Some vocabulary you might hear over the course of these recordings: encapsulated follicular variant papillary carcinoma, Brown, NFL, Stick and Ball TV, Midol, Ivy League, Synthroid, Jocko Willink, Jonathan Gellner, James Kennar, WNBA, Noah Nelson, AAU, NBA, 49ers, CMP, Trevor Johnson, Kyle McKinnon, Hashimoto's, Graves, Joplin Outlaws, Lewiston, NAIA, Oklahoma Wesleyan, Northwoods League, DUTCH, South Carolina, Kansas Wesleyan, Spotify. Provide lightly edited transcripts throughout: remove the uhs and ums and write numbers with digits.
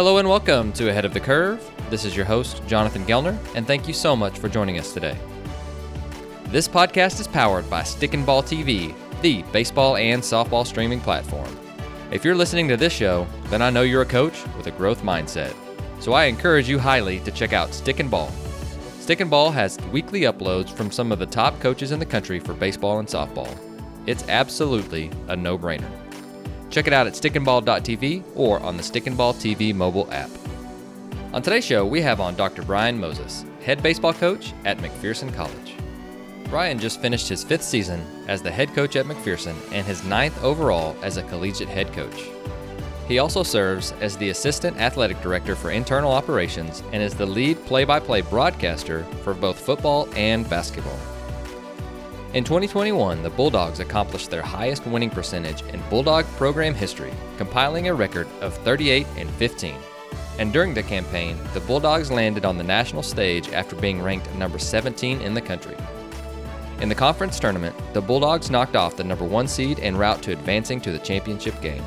Hello and welcome to Ahead of the Curve. This is your host, Jonathan Gellner, and thank you so much for joining us today. This podcast is powered by Stick and Ball TV, the baseball and softball streaming platform. If you're listening to this show, then I know you're a coach with a growth mindset. So I encourage you highly to check out Stick and Ball. Stick and Ball has weekly uploads from some of the top coaches in the country for baseball and softball. It's absolutely a no-brainer. Check it out at stickandball.tv or on the Stick and Ball TV mobile app. On today's show, we have on Dr. Brian Moses, head baseball coach at McPherson College. Brian just finished his 5th season as the head coach at McPherson and his 9th overall as a collegiate head coach. He also serves as the assistant athletic director for internal operations and is the lead play-by-play broadcaster for both football and basketball. In 2021, the Bulldogs accomplished their highest winning percentage in Bulldog program history, compiling a record of 38-15. And during the campaign, the Bulldogs landed on the national stage after being ranked number 17 in the country. In the conference tournament, the Bulldogs knocked off the number 1 seed en route to advancing to the championship game.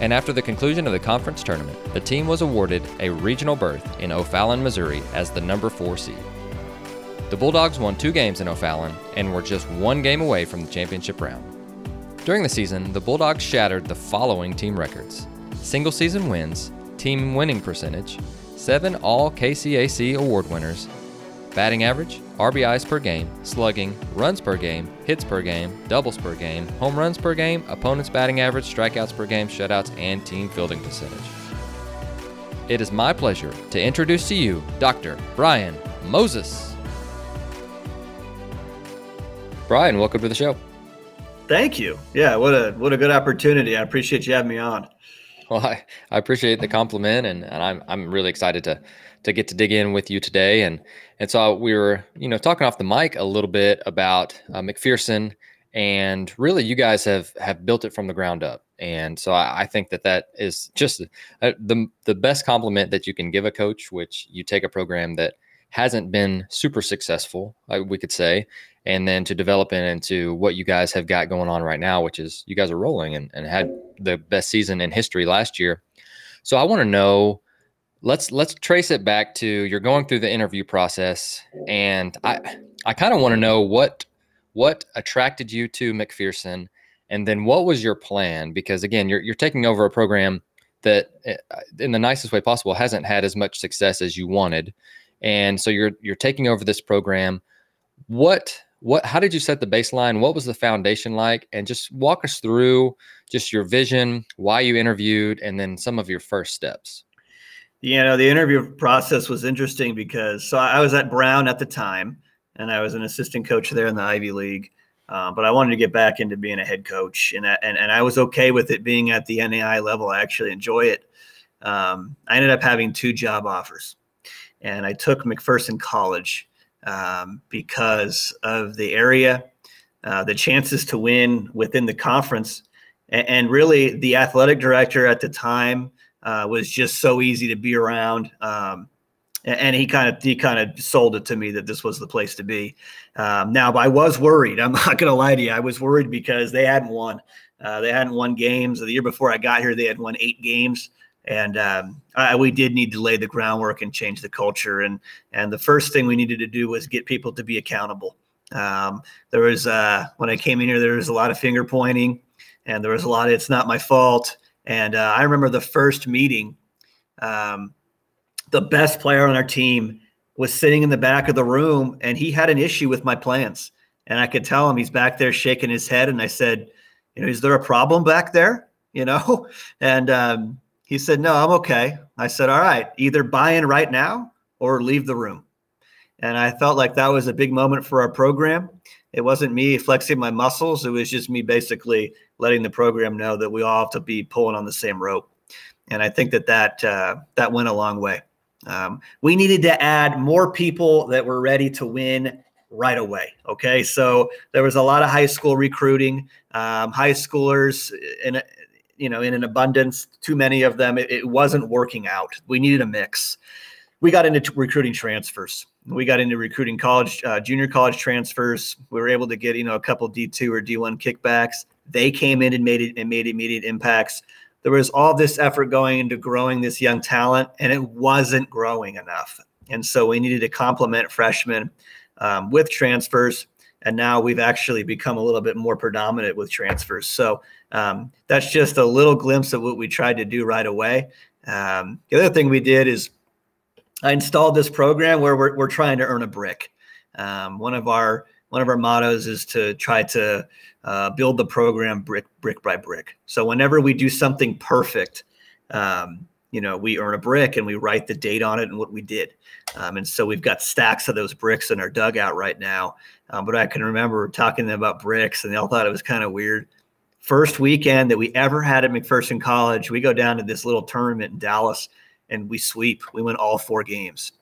And after the conclusion of the conference tournament, the team was awarded a regional berth in O'Fallon, Missouri as the number 4 seed. The Bulldogs won 2 games in O'Fallon and were just 1 game away from the championship round. During the season, the Bulldogs shattered the following team records: single season wins, team winning percentage, 7 all KCAC award winners, batting average, RBIs per game, slugging, runs per game, hits per game, doubles per game, home runs per game, opponents batting average, strikeouts per game, shutouts, and team fielding percentage. It is my pleasure to introduce to you Dr. Brian Moses. Brian, welcome to the show. Thank you. Yeah, what a good opportunity. I appreciate you having me on. Well, I appreciate the compliment, and I'm really excited to get to dig in with you today. And so we were, talking off the mic a little bit about McPherson, and really you guys have built it from the ground up. And so I think that is just the best compliment that you can give a coach, which you take a program that hasn't been super successful, we could say, and then to develop it into what you guys have got going on right now, which is you guys are rolling and had the best season in history last year. So I want to know, let's trace it back to you're going through the interview process, and I kind of want to know what attracted you to McPherson, and then what was your plan? Because again, you're taking over a program that, in the nicest way possible, hasn't had as much success as you wanted, and so you're taking over this program. How did you set the baseline? What was the foundation like? And just walk us through just your vision, why you interviewed, and then some of your first steps. The interview process was interesting because I was at Brown at the time, and I was an assistant coach there in the Ivy League. But I wanted to get back into being a head coach, and I was okay with it being at the NAIA level. I actually enjoy it. I ended up having 2 job offers, and I took McPherson College because of the area, the chances to win within the conference, and really the athletic director at the time was just so easy to be around, and he kind of sold it to me that this was the place to be. Now, I was worried. I'm not going to lie to you. I was worried because they hadn't won. They hadn't won games. The year before I got here, they had won 8 games. And we did need to lay the groundwork and change the culture. And the first thing we needed to do was get people to be accountable. There was when I came in here, there was a lot of finger pointing, and there was a lot of it's not my fault. And I remember the first meeting, the best player on our team was sitting in the back of the room, and he had an issue with my plans. And I could tell him he's back there shaking his head. And I said, is there a problem back there? And he said, no, I'm okay. I said, all right, either buy in right now or leave the room. And I felt like that was a big moment for our program. It wasn't me flexing my muscles. It was just me basically letting the program know that we all have to be pulling on the same rope. And I think that went a long way. We needed to add more people that were ready to win right away. Okay. So there was a lot of high school recruiting, high schoolers and in an abundance, too many of them, it wasn't working out. We needed a mix. We got into recruiting transfers. We got into recruiting college, junior college transfers. We were able to get, a couple D2 or D1 kickbacks. They came in and made immediate impacts. there was all this effort going into growing this young talent, and it wasn't growing enough. And so we needed to complement freshmen with transfers. And now we've actually become a little bit more predominant with transfers. So that's just a little glimpse of what we tried to do right away. The other thing we did is I installed this program where we're trying to earn a brick. One of our mottos is to try to build the program brick by brick. So whenever we do something perfect, we earn a brick and we write the date on it and what we did. And so we've got stacks of those bricks in our dugout right now. But I can remember talking to them about bricks, and they all thought it was kind of weird. First weekend that we ever had at McPherson College, we go down to this little tournament in Dallas and we sweep. We win all four games.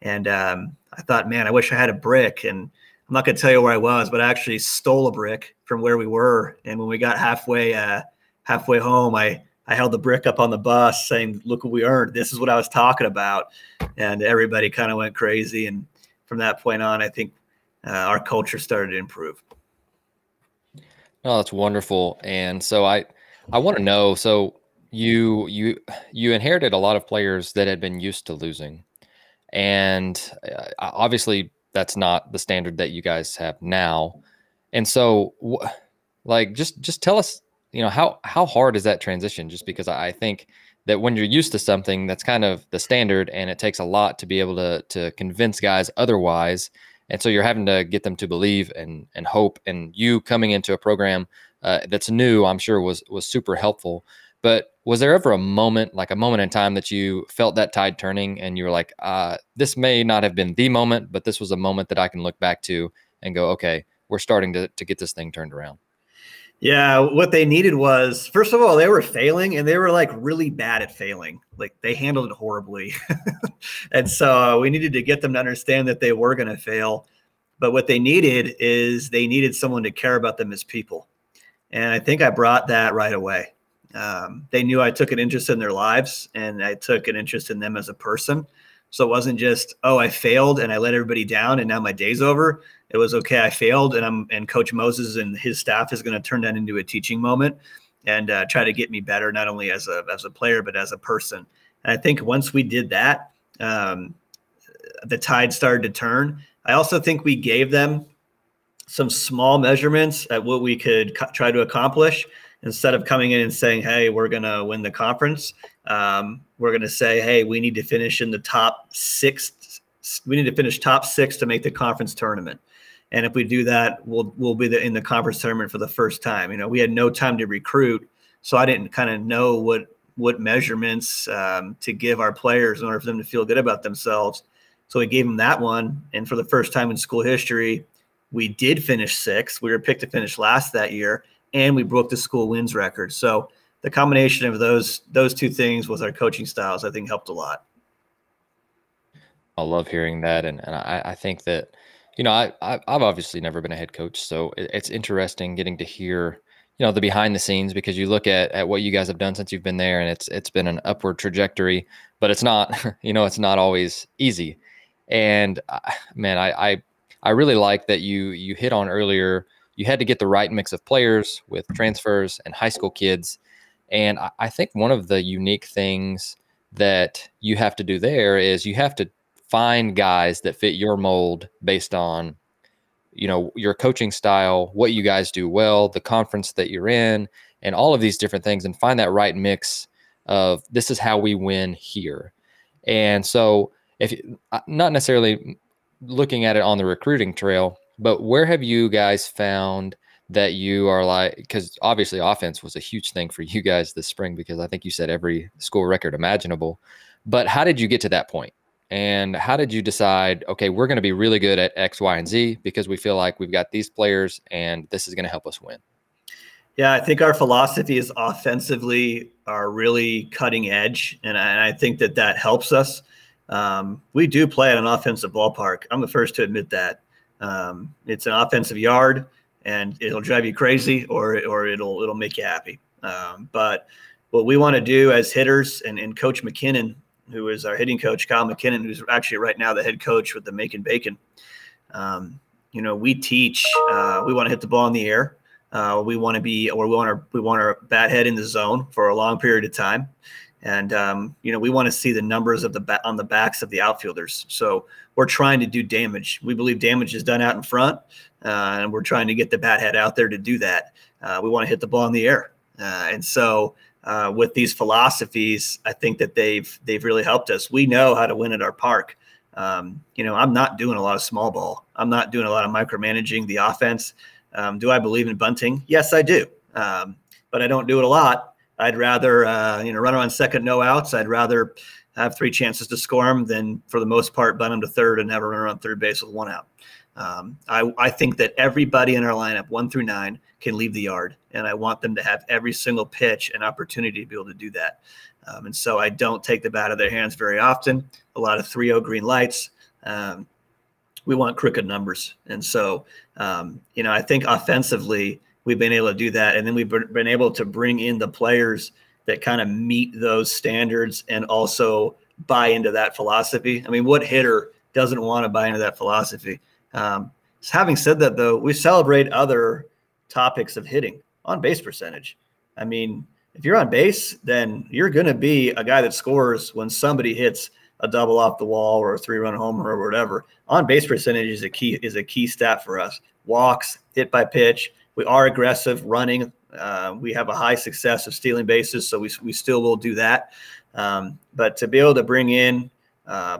And I thought, man, I wish I had a brick. And I'm not going to tell you where I was, but I actually stole a brick from where we were. And when we got halfway home, I held the brick up on the bus saying, look what we earned. This is what I was talking about. And everybody kind of went crazy. And from that point on, I think our culture started to improve. No, that's wonderful. And so I want to know, so you inherited a lot of players that had been used to losing. And obviously that's not the standard that you guys have now. And so just tell us, how hard is that transition? Just because I think that when you're used to something, that's kind of the standard, and it takes a lot to be able to convince guys otherwise. And so you're having to get them to believe and hope, and you coming into a program that's new, I'm sure was super helpful. But was there ever a moment in time that you felt that tide turning and you were like, this may not have been the moment, but this was a moment that I can look back to and go, okay, we're starting to get this thing turned around? Yeah, what they needed was, first of all, they were failing, and they were really bad at failing. They handled it horribly. And so we needed to get them to understand that they were going to fail. But what they needed someone to care about them as people. And I think I brought that right away. They knew I took an interest in their lives, and I took an interest in them as a person. So it wasn't just, oh, I failed and I let everybody down and now my day's over. It was, okay, I failed, and Coach Moses and his staff is going to turn that into a teaching moment and try to get me better, not only as a player, but as a person. And I think once we did that, the tide started to turn. I also think we gave them some small measurements at what we could try to accomplish. Instead of coming in and saying, hey, we're going to win the conference, we're going to say, hey, we need to finish in the top six. We need to finish top six to make the conference tournament. And if we do that, we'll be in the conference tournament for the first time. We had no time to recruit, so I didn't kind of know what measurements to give our players in order for them to feel good about themselves. So we gave them that one, and for the first time in school history, we did finish sixth. We were picked to finish last that year, and we broke the school wins record. So the combination of those two things with our coaching styles, I think, helped a lot. I love hearing that, and I think that, I've obviously never been a head coach, so it's interesting getting to hear, the behind the scenes, because you look at what you guys have done since you've been there, and it's been an upward trajectory, but it's not, it's not always easy. And man, I really like that you hit on earlier. You had to get the right mix of players with transfers and high school kids, and I think one of the unique things that you have to do there is you have to find guys that fit your mold based on, your coaching style, what you guys do well, the conference that you're in, and all of these different things, and find that right mix of this is how we win here. And so if not necessarily looking at it on the recruiting trail, but where have you guys found that you are because obviously offense was a huge thing for you guys this spring, because I think you set every school record imaginable, but how did you get to that point? And how did you decide, okay, we're going to be really good at X, Y, and Z because we feel like we've got these players and this is going to help us win? Yeah, I think our philosophies offensively are really cutting edge, and I think that helps us. We do play at an offensive ballpark. I'm the first to admit that. It's an offensive yard, and it'll drive you crazy or it'll make you happy. But what we want to do as hitters, and Coach McKinnon, who is our hitting coach, Kyle McKinnon, who's actually right now the head coach with the Macon Bacon. We teach, we want to hit the ball in the air. We want our bat head in the zone for a long period of time. And, we want to see the numbers of on the backs of the outfielders. So we're trying to do damage. We believe damage is done out in front, and we're trying to get the bat head out there to do that. We want to hit the ball in the air. And so with these philosophies, I think that they've really helped us. We know how to win at our park. I'm not doing a lot of small ball. I'm not doing a lot of micromanaging the offense. Do I believe in bunting? Yes, I do. But I don't do it a lot. I'd rather, runner on second, no outs. I'd rather have three chances to score them than, for the most part, bunt them to third and have a runner on third base with one out. I think that everybody in our lineup, 1 through 9, can leave the yard, and I want them to have every single pitch an opportunity to be able to do that. And so I don't take the bat out of their hands very often. A lot of 3-0 green lights. We want crooked numbers. And so, I think offensively, we've been able to do that. And then we've been able to bring in the players that kind of meet those standards and also buy into that philosophy. I mean, what hitter doesn't want to buy into that philosophy? Having said that, though, we celebrate other topics of hitting, on base percentage. I mean, if you're on base, then you're going to be a guy that scores when somebody hits a double off the wall or a 3-run homer or whatever. On base percentage is a key stat for us. Walks, hit by pitch. We are aggressive running. We have a high success of stealing bases, so we still will do that. But to be able to bring in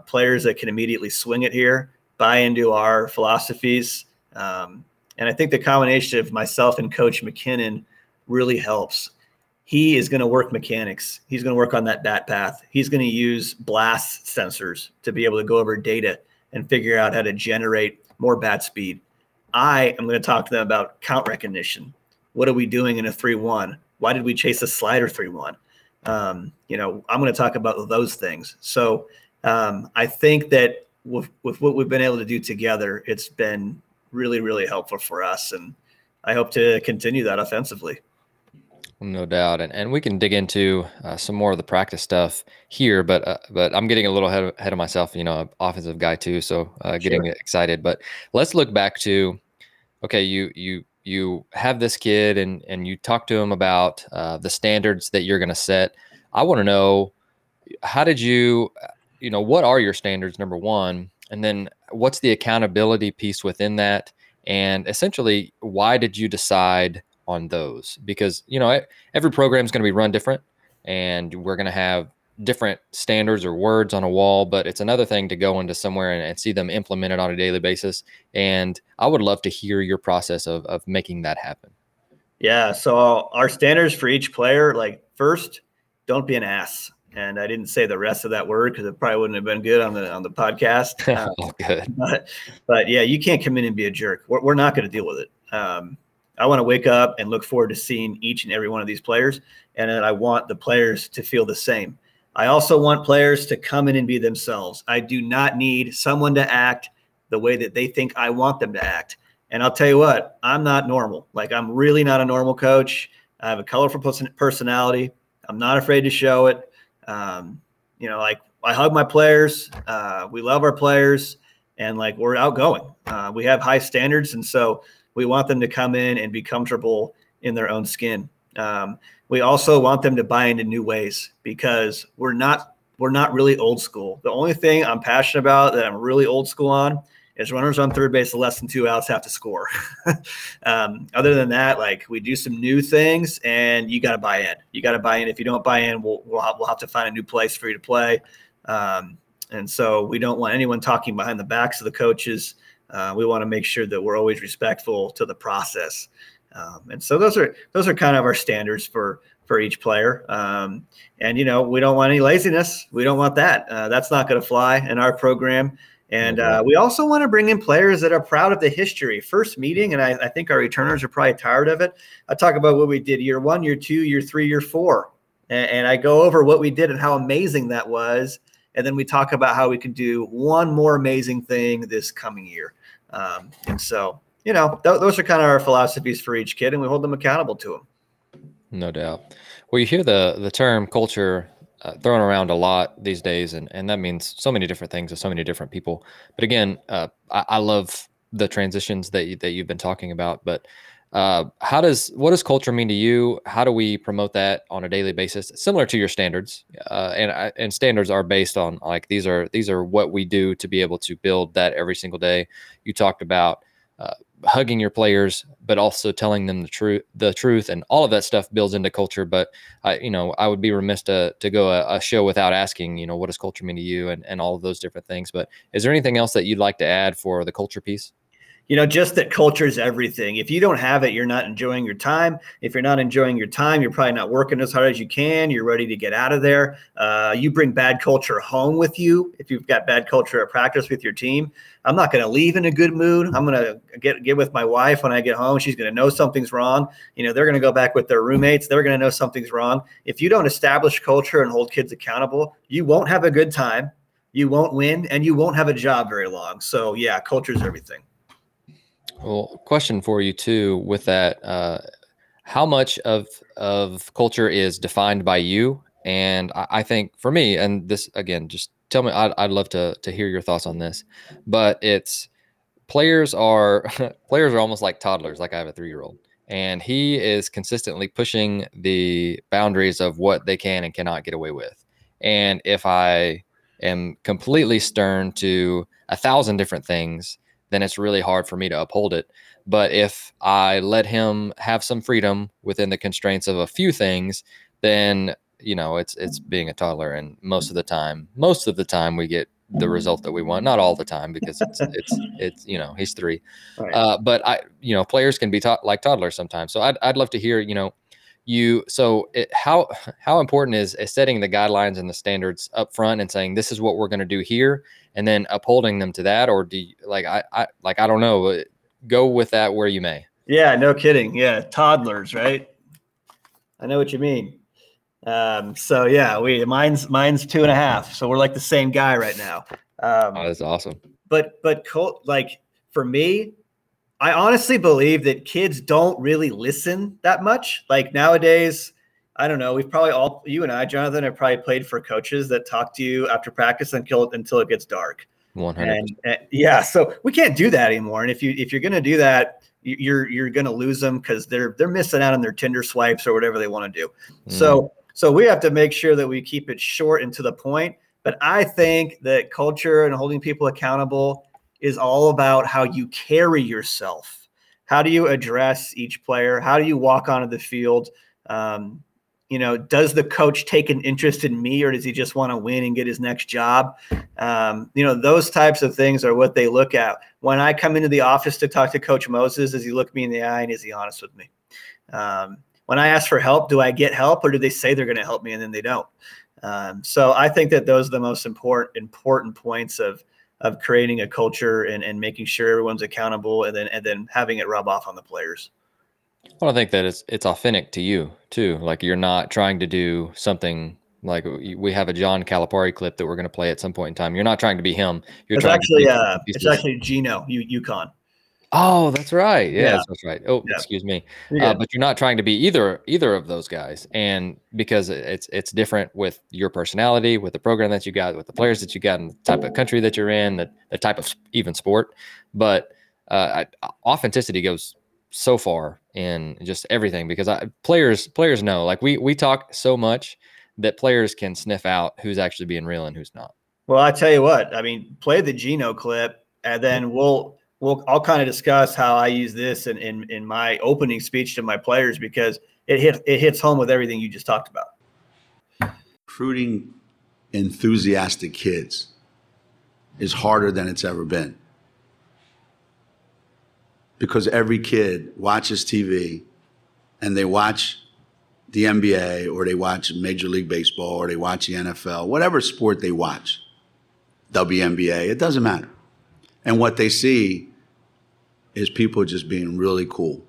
players that can immediately swing it here, buy into our philosophies, and I think the combination of myself and Coach McKinnon really helps. He is going to work mechanics. He's going to work on that bat path. He's going to use blast sensors to be able to go over data and figure out how to generate more bat speed. I am going to talk to them about count recognition. What are we doing in a 3-1? Why did we chase a slider 3-1? I'm going to talk about those things. So I think that with what we've been able to do together, it's been really, really helpful for us. And I hope to continue that offensively. No doubt. And we can dig into some more of the practice stuff here, but I'm getting a little ahead of myself, I'm an offensive guy too. So getting excited, but let's look back to, okay, you have this kid and you talk to him about the standards that you're going to set. I want to know, how did you what are your standards, number one, and then what's the accountability piece within that? And essentially, why did you decide on those? Because every program is going to be run different, and we're going to have different standards or words on a wall, but it's another thing to go into somewhere and see them implemented on a daily basis. And I would love to hear your process of making that happen. Yeah. So our standards for each player, like, first, don't be an ass. And I didn't say the rest of that word because it probably wouldn't have been good on the podcast. Good. But yeah, you can't come in and be a jerk. We're not going to deal with it. I want to wake up and look forward to seeing each and every one of these players. And then I want the players to feel the same. I also want players to come in and be themselves. I do not need someone to act the way that they think I want them to act. And I'll tell you what, I'm not normal. Like, I'm really not a normal coach. I have a colorful personality. I'm not afraid to show it. I hug my players. We love our players, and we're outgoing. We have high standards. And so we want them to come in and be comfortable in their own skin. We also want them to buy into new ways, because we're not really old school. The only thing I'm passionate about that I'm really old school on is runners on third base less than 2 outs have to score. Other than that, we do some new things, and you got to buy in. You got to buy in. If you don't buy in, we'll have to find a new place for you to play. And so we don't want anyone talking behind the backs of the coaches. We want to make sure that we're always respectful to the process. And so those are kind of our standards for each player. And we don't want any laziness. We don't want that. That's not going to fly in our program. And we also want to bring in players that are proud of the history. First meeting, and I think our returners are probably tired of it. I talk about what we did year 1, year 2, year 3, year 4. And I go over what we did and how amazing that was. And then we talk about how we can do one more amazing thing this coming year. And so, those are kind of our philosophies for each kid, and we hold them accountable to them. No doubt. Well, you hear the term culture thrown around a lot these days, and that means so many different things to so many different people. But again, I love the transitions that you've been talking about. But What does culture mean to you? How do we promote that on a daily basis, similar to your standards? And standards are based on, like, these are what we do to be able to build that every single day. You talked about hugging your players, but also telling them the truth, and all of that stuff builds into culture. But I would be remiss to go a show without asking, what does culture mean to you, and all of those different things. But is there anything else that you'd like to add for the culture piece? Just that culture is everything. If you don't have it, you're not enjoying your time. If you're not enjoying your time, you're probably not working as hard as you can. You're ready to get out of there. You bring bad culture home with you. If you've got bad culture at practice with your team, I'm not going to leave in a good mood. I'm going to get with my wife when I get home. She's going to know something's wrong. They're going to go back with their roommates. They're going to know something's wrong. If you don't establish culture and hold kids accountable, you won't have a good time. You won't win, and you won't have a job very long. So yeah, culture is everything. Well, question for you too with that. How much of culture is defined by you? And I think for me, and this again, just tell me, I'd love to hear your thoughts on this, but it's players are almost like toddlers. Like, I have a 3-year-old, and he is consistently pushing the boundaries of what they can and cannot get away with. And if I am completely stern to 1,000 different things, then it's really hard for me to uphold it. But if I let him have some freedom within the constraints of a few things, then, it's being a toddler. And most of the time we get the result that we want. Not all the time, because it's he's 3, right. But players can be like toddlers sometimes. So I'd love to hear, how important is setting the guidelines and the standards up front and saying, this is what we're going to do here, and then upholding them to that? Or do you, I don't know, go with that where you may? Yeah, no kidding. Yeah. Toddlers, right? I know what you mean. So yeah, mine's 2.5. So we're like the same guy right now. That's awesome. But for me, I honestly believe that kids don't really listen that much. Like, nowadays, I don't know, we've probably all, you and I, Jonathan, have probably played for coaches that talk to you after practice until it gets dark. 100%. And yeah, so we can't do that anymore. And if you're going to do that, you're going to lose them, because they're missing out on their Tinder swipes or whatever they want to do. Mm. So we have to make sure that we keep it short and to the point. But I think that culture and holding people accountable is all about how you carry yourself. How do you address each player? How do you walk onto the field? Does the coach take an interest in me, or does he just want to win and get his next job? Those types of things are what they look at. When I come into the office to talk to Coach Moses, does he look me in the eye and is he honest with me? When I ask for help, do I get help, or do they say they're going to help me and then they don't? So I think that those are the most important points of creating a culture and making sure everyone's accountable, and then having it rub off on the players. Well, I think that it's authentic to you too. Like, you're not trying to do something. Like, we have a John Calipari clip that we're going to play at some point in time. You're not trying to be him. It's actually Gino, UConn. Oh, that's right. Yeah. That's right. Oh, yeah. Excuse me. Yeah. But you're not trying to be either of those guys. And because it's different with your personality, with the program that you got, with the players that you got, and the type of country that you're in, the type of even sport. But authenticity goes so far in just everything, because players know, like, we talk so much that players can sniff out who's actually being real and who's not. Well, I tell you what, I mean, play the Gino clip, and then I'll kind of discuss how I use this in my opening speech to my players, because it hits home with everything you just talked about. Recruiting enthusiastic kids is harder than it's ever been, because every kid watches TV and they watch the NBA, or they watch Major League Baseball, or they watch the NFL, whatever sport they watch, WNBA, it doesn't matter. And what they see is people just being really cool.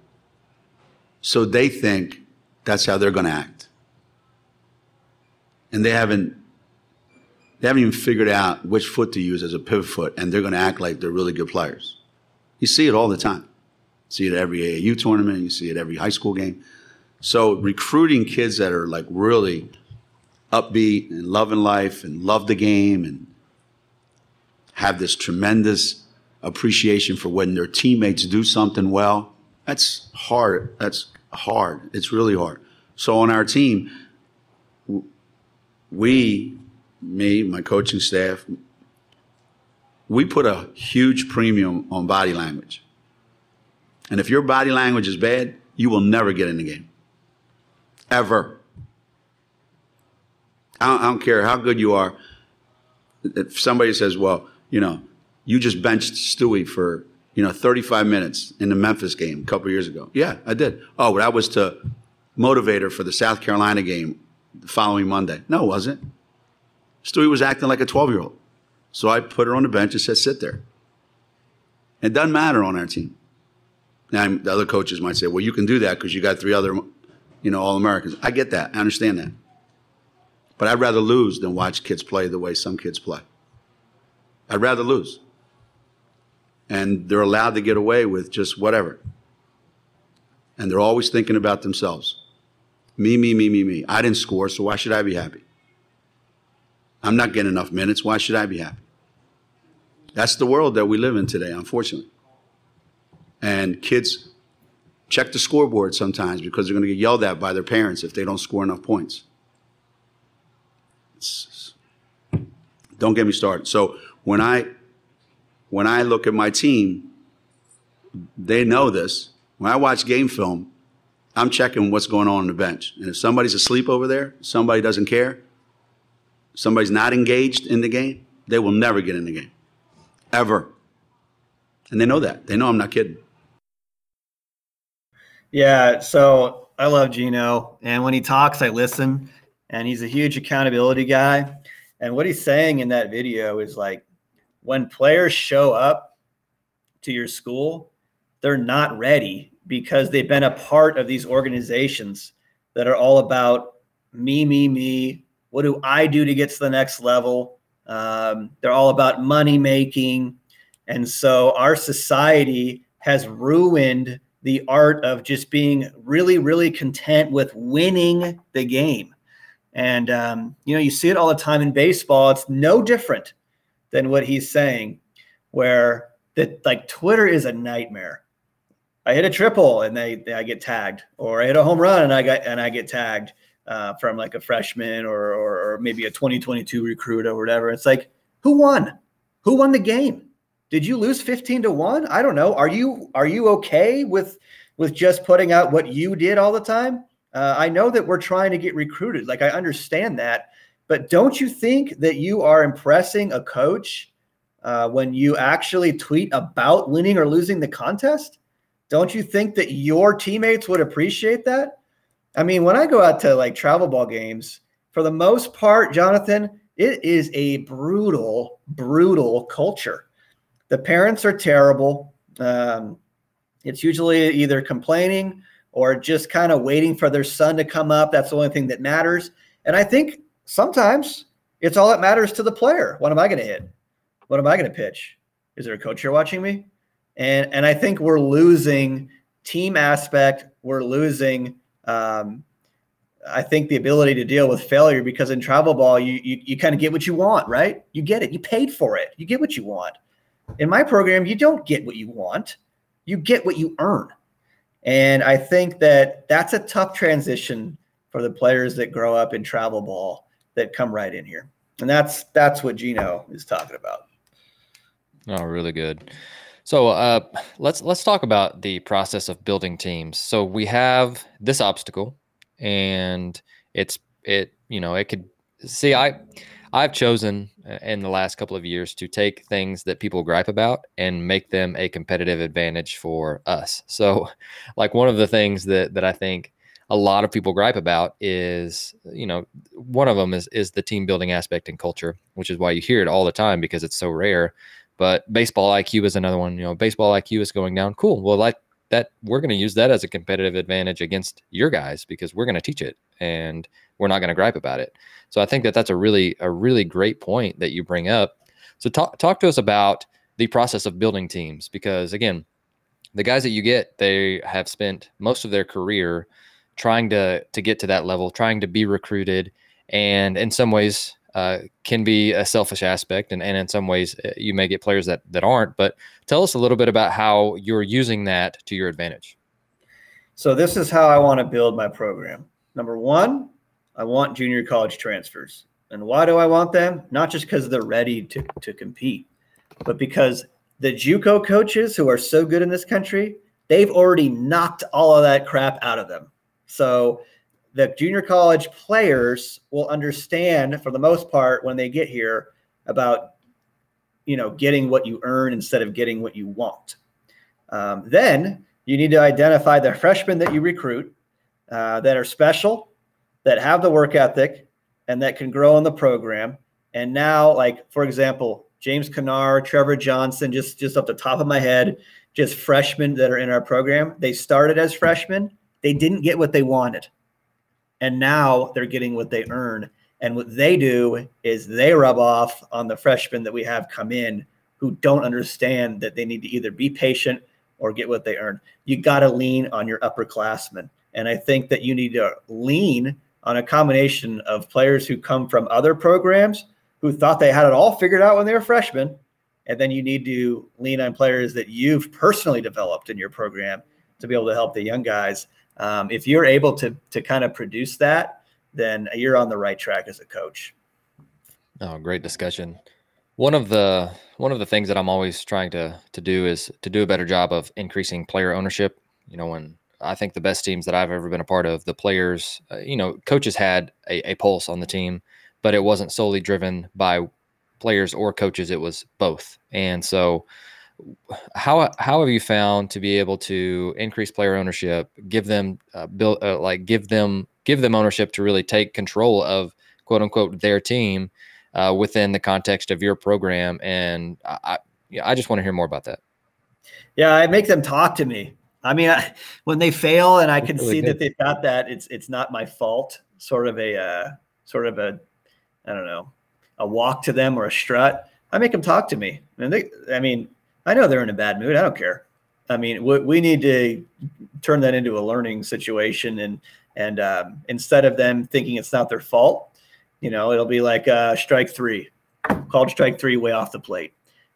So they think that's how they're going to act. And they haven't even figured out which foot to use as a pivot foot, and they're going to act like they're really good players. You see it all the time. You see it at every AAU tournament. You see it every high school game. So recruiting kids that are, like, really upbeat and loving life and love the game and have this tremendous appreciation for when their teammates do something well That's hard. That's hard. It's really hard. So on our team, we, me, my coaching staff, we put a huge premium on body language. And if your body language is bad, you will never get in the game. Ever. I don't care how good you are. If somebody says, well, you know, you just benched Stewie for, 35 minutes in the Memphis game a couple years ago. Yeah, I did. Oh, that was to motivate her for the South Carolina game the following Monday. No, it wasn't. Stewie was acting like a 12-year-old. So I put her on the bench and said, sit there. It doesn't matter on our team. Now, the other coaches might say, well, you can do that because you got three other, All-Americans. I get that. I understand that. But I'd rather lose than watch kids play the way some kids play. I'd rather lose. And they're allowed to get away with just whatever. And they're always thinking about themselves. Me, me, me, me, me. I didn't score, so why should I be happy? I'm not getting enough minutes. Why should I be happy? That's the world that we live in today, unfortunately. And kids check the scoreboard sometimes because they're going to get yelled at by their parents if they don't score enough points. Don't get me started. So when I look at my team, they know this. When I watch game film, I'm checking what's going on the bench. And if somebody's asleep over there, somebody doesn't care, somebody's not engaged in the game, they will never get in the game, ever. And they know that. They know I'm not kidding. Yeah, so I love Gino. And when he talks, I listen. And he's a huge accountability guy. And what he's saying in that video is like, when players show up to your school, they're not ready because they've been a part of these organizations that are all about me, me, me. What do I do to get to the next level? They're all about money making. And so our society has ruined the art of just being really, really content with winning the game. And, you see it all the time in baseball. It's no different than what he's saying, where Twitter is a nightmare. I hit a triple and I get tagged, or I hit a home run and I get tagged from like a freshman or maybe a 2022 recruit or whatever. It's like, who won the game? Did you lose 15-1? I don't know. Are you okay with just putting out what you did all the time? I know that we're trying to get recruited. Like, I understand that. But don't you think that you are impressing a coach when you actually tweet about winning or losing the contest? Don't you think that your teammates would appreciate that? I mean, when I go out to like travel ball games, for the most part, Jonathan, it is a brutal, brutal culture. The parents are terrible. It's usually either complaining or just kind of waiting for their son to come up. That's the only thing that matters. And I think sometimes it's all that matters to the player. What am I going to hit? What am I going to pitch? Is there a coach here watching me? And I think we're losing team aspect. We're losing, I think, the ability to deal with failure, because in travel ball, you kind of get what you want, right? You get it. You paid for it. You get what you want. In my program, you don't get what you want. You get what you earn. And I think that that's a tough transition for the players that grow up in travel ball that come right in here. And that's what Gino is talking about. Oh, really good. So let's talk about the process of building teams. So we have this obstacle, and it could see, I've chosen in the last couple of years to take things that people gripe about and make them a competitive advantage for us. So like one of the things that I think a lot of people gripe about is, one of them is the team building aspect in culture, which is why you hear it all the time because it's so rare. But baseball IQ is another one. Baseball IQ is going down. Cool. Well, like that, we're going to use that as a competitive advantage against your guys because we're going to teach it and we're not going to gripe about it. So I think that that's a really great point that you bring up. So talk to us about the process of building teams, because again, the guys that you get, they have spent most of their career trying to get to that level, trying to be recruited, and in some ways can be a selfish aspect. And in some ways you may get players that aren't, but tell us a little bit about how you're using that to your advantage. So this is how I want to build my program. Number one, I want junior college transfers. And why do I want them? Not just because they're ready to compete, but because the JUCO coaches who are so good in this country, they've already knocked all of that crap out of them. So the junior college players will understand, for the most part, when they get here about, you know, getting what you earn instead of getting what you want. Then you need to identify the freshmen that you recruit that are special, that have the work ethic, and that can grow in the program. And now, like, for example, James Kennar, Trevor Johnson, just off the top of my head, just freshmen that are in our program. They started as freshmen. They didn't get what they wanted. And now they're getting what they earn. And what they do is they rub off on the freshmen that we have come in who don't understand that they need to either be patient or get what they earn. You got to lean on your upperclassmen. And I think that you need to lean on a combination of players who come from other programs who thought they had it all figured out when they were freshmen. And then you need to lean on players that you've personally developed in your program to be able to help the young guys. If you're able to kind of produce that, then you're on the right track as a coach. Oh, great discussion. One of the things that I'm always trying to do is to do a better job of increasing player ownership. You know, when I think the best teams that I've ever been a part of, the players, you know, coaches had a pulse on the team, but it wasn't solely driven by players or coaches. It was both. And so how have you found to be able to increase player ownership, give them give them ownership to really take control of, quote unquote, their team within the context of your program? And I just want to hear more about that. Yeah. I make them talk to me. I mean, when they fail and I can really see that they've got that, it's not my fault. Sort of a, I don't know, a walk to them or a strut. I make them talk to me. And I know they're in a bad mood. I don't care. I mean, we need to turn that into a learning situation. And instead of them thinking it's not their fault, you know, it'll be like strike three, called strike three way off the plate.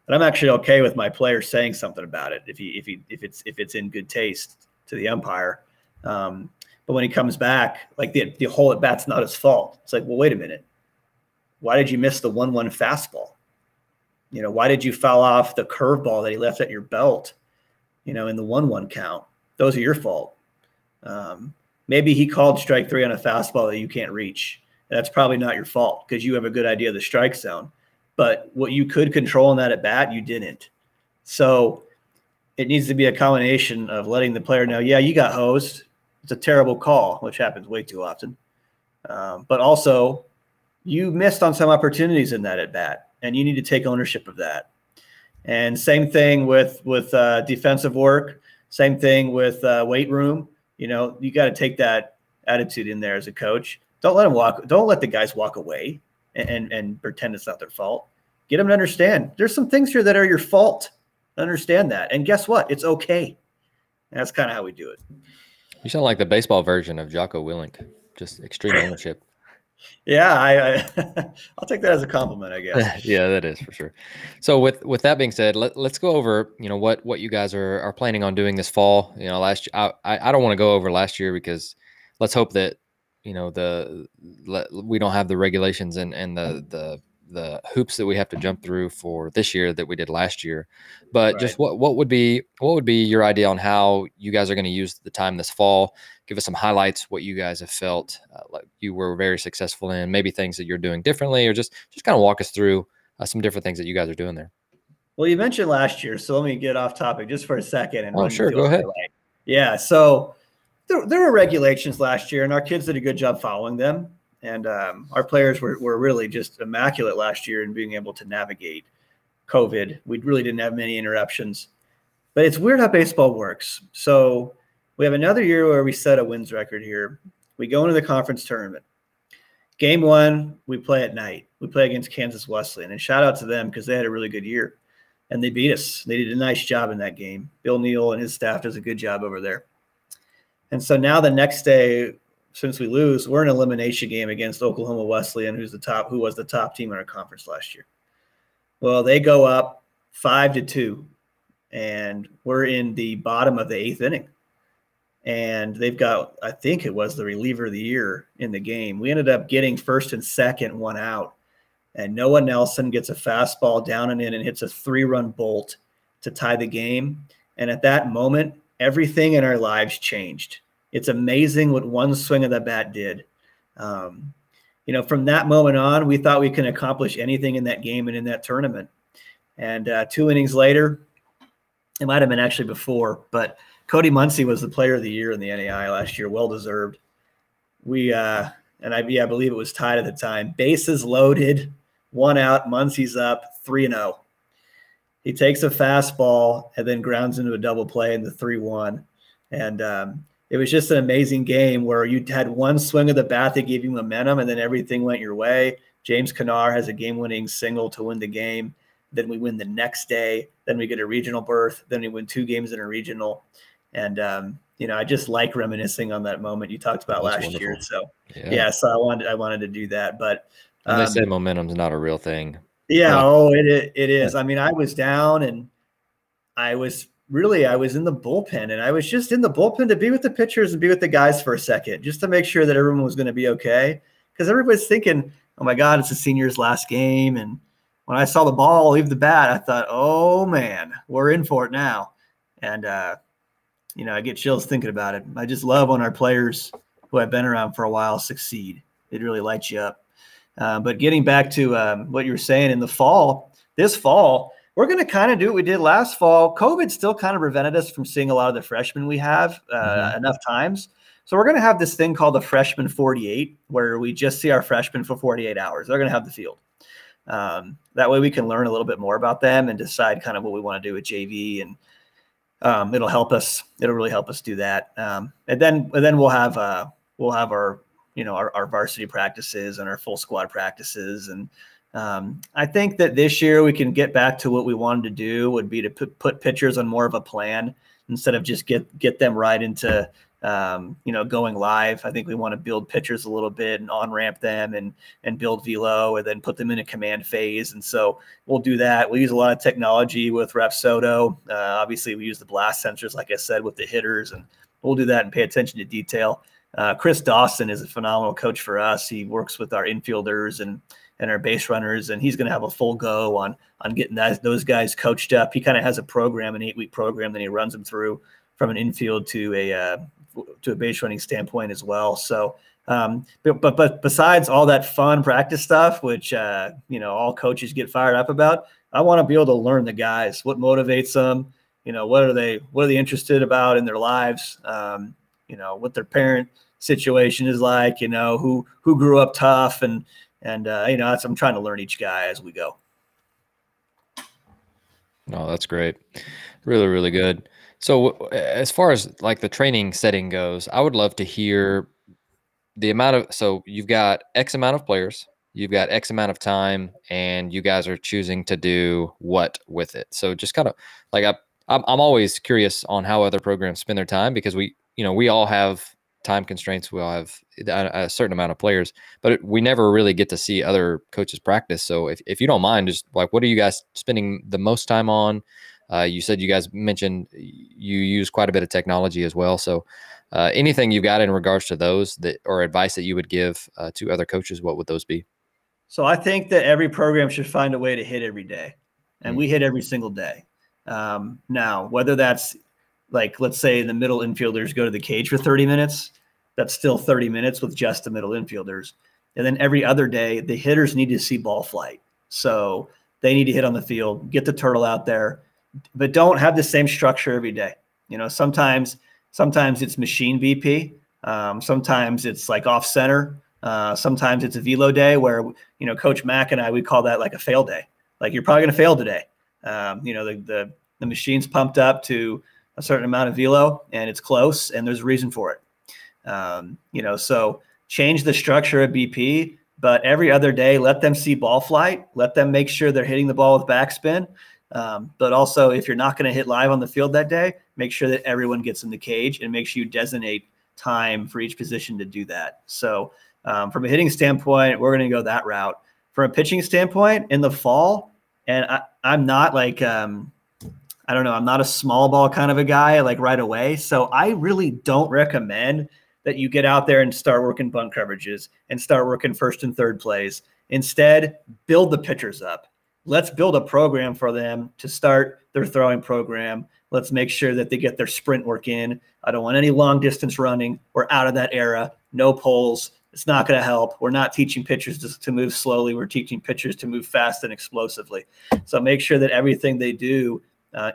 And I'm actually okay with my player saying something about it if it's in good taste to the umpire. But when he comes back, like the whole at bat's not his fault. It's like, well, wait a minute. Why did you miss the 1-1 fastball? You know, why did you foul off the curveball that he left at your belt, you know, in the 1-1 count? Those are your fault. Maybe he called strike three on a fastball that you can't reach. That's probably not your fault because you have a good idea of the strike zone. But what you could control in that at bat, you didn't. So it needs to be a combination of letting the player know, yeah, you got hosed. It's a terrible call, which happens way too often. But also you missed on some opportunities in that at bat. And you need to take ownership of that. And same thing with defensive work, same thing with weight room. You know, you got to take that attitude in there as a coach. Don't let them walk. Don't let the guys walk away and pretend it's not their fault. Get them to understand there's some things here that are your fault. Understand that. And guess what? It's okay. And that's kind of how we do it. You sound like the baseball version of Jocko Willink, just extreme ownership. Yeah, I'll take that as a compliment, I guess. Yeah, that is for sure. So with that being said, let's go over, you know, what you guys are planning on doing this fall. You know, last year, I don't want to go over last year because let's hope that, you know, we don't have the regulations and the hoops that we have to jump through for this year that we did last year. But right. Just what would be your idea on how you guys are going to use the time this fall? Give us some highlights, what you guys have felt like you were very successful in, maybe things that you're doing differently, or just kind of walk us through some different things that you guys are doing there. Well, you mentioned last year, so let me get off topic just for a second. And oh, sure. Go ahead. Yeah. So there were regulations last year and our kids did a good job following them. And our players were really just immaculate last year in being able to navigate COVID. We really didn't have many interruptions, but it's weird how baseball works. So we have another year where we set a wins record here. We go into the conference tournament. Game one, we play at night. We play against Kansas Wesleyan. And shout out to them because they had a really good year. And they beat us. They did a nice job in that game. Bill Neal and his staff does a good job over there. And so now the next day, since we lose, we're in an elimination game against Oklahoma Wesleyan, who was the top team in our conference last year. Well, they go up 5-2, and we're in the bottom of the eighth inning. and they've got, I think it was the reliever of the year in the game. We ended up getting first and second, one out, and Noah Nelson gets a fastball down and in and hits a 3-run bolt to tie the game. And at that moment, everything in our lives changed. It's amazing what one swing of the bat did. You know, from that moment on, we thought we can accomplish anything in that game and in that tournament. And 2 innings later, it might have been actually before, but Cody Muncy was the player of the year in the NAIA last year, well-deserved. We I believe it was tied at the time. Bases loaded, one out, Muncy's up, 3-0. He takes a fastball and then grounds into a double play in the 3-1. And it was just an amazing game where you had one swing of the bat that gave you momentum, and then everything went your way. James Kennar has a game-winning single to win the game. Then we win the next day. Then we get a regional berth. Then we win 2 games in a regional. And, you know, I just like reminiscing on that moment you talked about last wonderful. Year. So, yeah, so I wanted to do that. But and they say momentum's not a real thing. Yeah, it is. I mean, I was down, and I was in the bullpen, and I was just in the bullpen to be with the pitchers and be with the guys for a second just to make sure that everyone was going to be okay, because everybody's thinking, oh, my God, it's the senior's last game, and when I saw the ball leave the bat, I thought, oh, man, we're in for it now. And, you know, I get chills thinking about it. I just love when our players who I've been around for a while succeed. It really lights you up. But getting back to what you were saying in the fall, this fall, we're going to kind of do what we did last fall. COVID still kind of prevented us from seeing a lot of the freshmen we have enough times. So we're going to have this thing called the freshman 48, where we just see our freshmen for 48 hours. They're going to have the field. That way we can learn a little bit more about them and decide kind of what we want to do with JV, and it'll help us. It'll really help us do that. And then we'll have our, you know, our varsity practices and our full squad practices. And I think that this year we can get back to what we wanted to do, would be to put pitchers on more of a plan instead of just get them right into, you know, going live. I think we want to build pitchers a little bit and on-ramp them and build velo, and then put them in a command phase. And so we'll do that. We use a lot of technology with Ref Soto. Obviously we use the blast sensors, like I said, with the hitters, and we'll do that and pay attention to detail. Chris Dawson is a phenomenal coach for us. He works with our infielders and our base runners, and he's going to have a full go on getting those guys coached up. He kind of has a program, an 8-week program that he runs them through from an infield to a base running standpoint as well. So, but besides all that fun practice stuff, which, you know, all coaches get fired up about, I want to be able to learn the guys, what motivates them, you know, what are they interested about in their lives? You know, what their parent situation is like, you know, who grew up tough and you know, that's, I'm trying to learn each guy as we go. No, that's great. Really, really good. So as far as like the training setting goes, I would love to hear the amount of, so you've got X amount of players, you've got X amount of time, and you guys are choosing to do what with it. So just kind of like, I'm always curious on how other programs spend their time, because we all have time constraints. We all have a certain amount of players, but we never really get to see other coaches practice. So if you don't mind, just like, what are you guys spending the most time on? You said, you guys mentioned you use quite a bit of technology as well. So anything you've got in regards to those, that, or advice that you would give to other coaches, what would those be? So I think that every program should find a way to hit every day. And we hit every single day. Now, whether that's like, let's say the middle infielders go to the cage for 30 minutes, that's still 30 minutes with just the middle infielders. And then every other day, the hitters need to see ball flight. So they need to hit on the field, get the turtle out there, but don't have the same structure every day. You know, sometimes it's machine BP. Sometimes it's like off center. Sometimes it's a velo day where, you know, Coach Mack and I, we call that like a fail day. Like, you're probably going to fail today. You know, the machine's pumped up to a certain amount of velo, and it's close, and there's a reason for it. You know, so change the structure of BP, but every other day, let them see ball flight, let them make sure they're hitting the ball with backspin. But also, if you're not going to hit live on the field that day, make sure that everyone gets in the cage, and make sure you designate time for each position to do that. So from a hitting standpoint, we're going to go that route. From a pitching standpoint, in the fall, and I'm not like I don't know, I'm not a small ball kind of a guy like right away. So I really don't recommend that you get out there and start working bunt coverages and start working first and third plays. Instead, build the pitchers up. Let's build a program for them to start their throwing program. Let's make sure that they get their sprint work in. I don't want any long distance running. We're out of that era. No poles. It's not going to help. We're not teaching pitchers to move slowly. We're teaching pitchers to move fast and explosively. So make sure that everything they do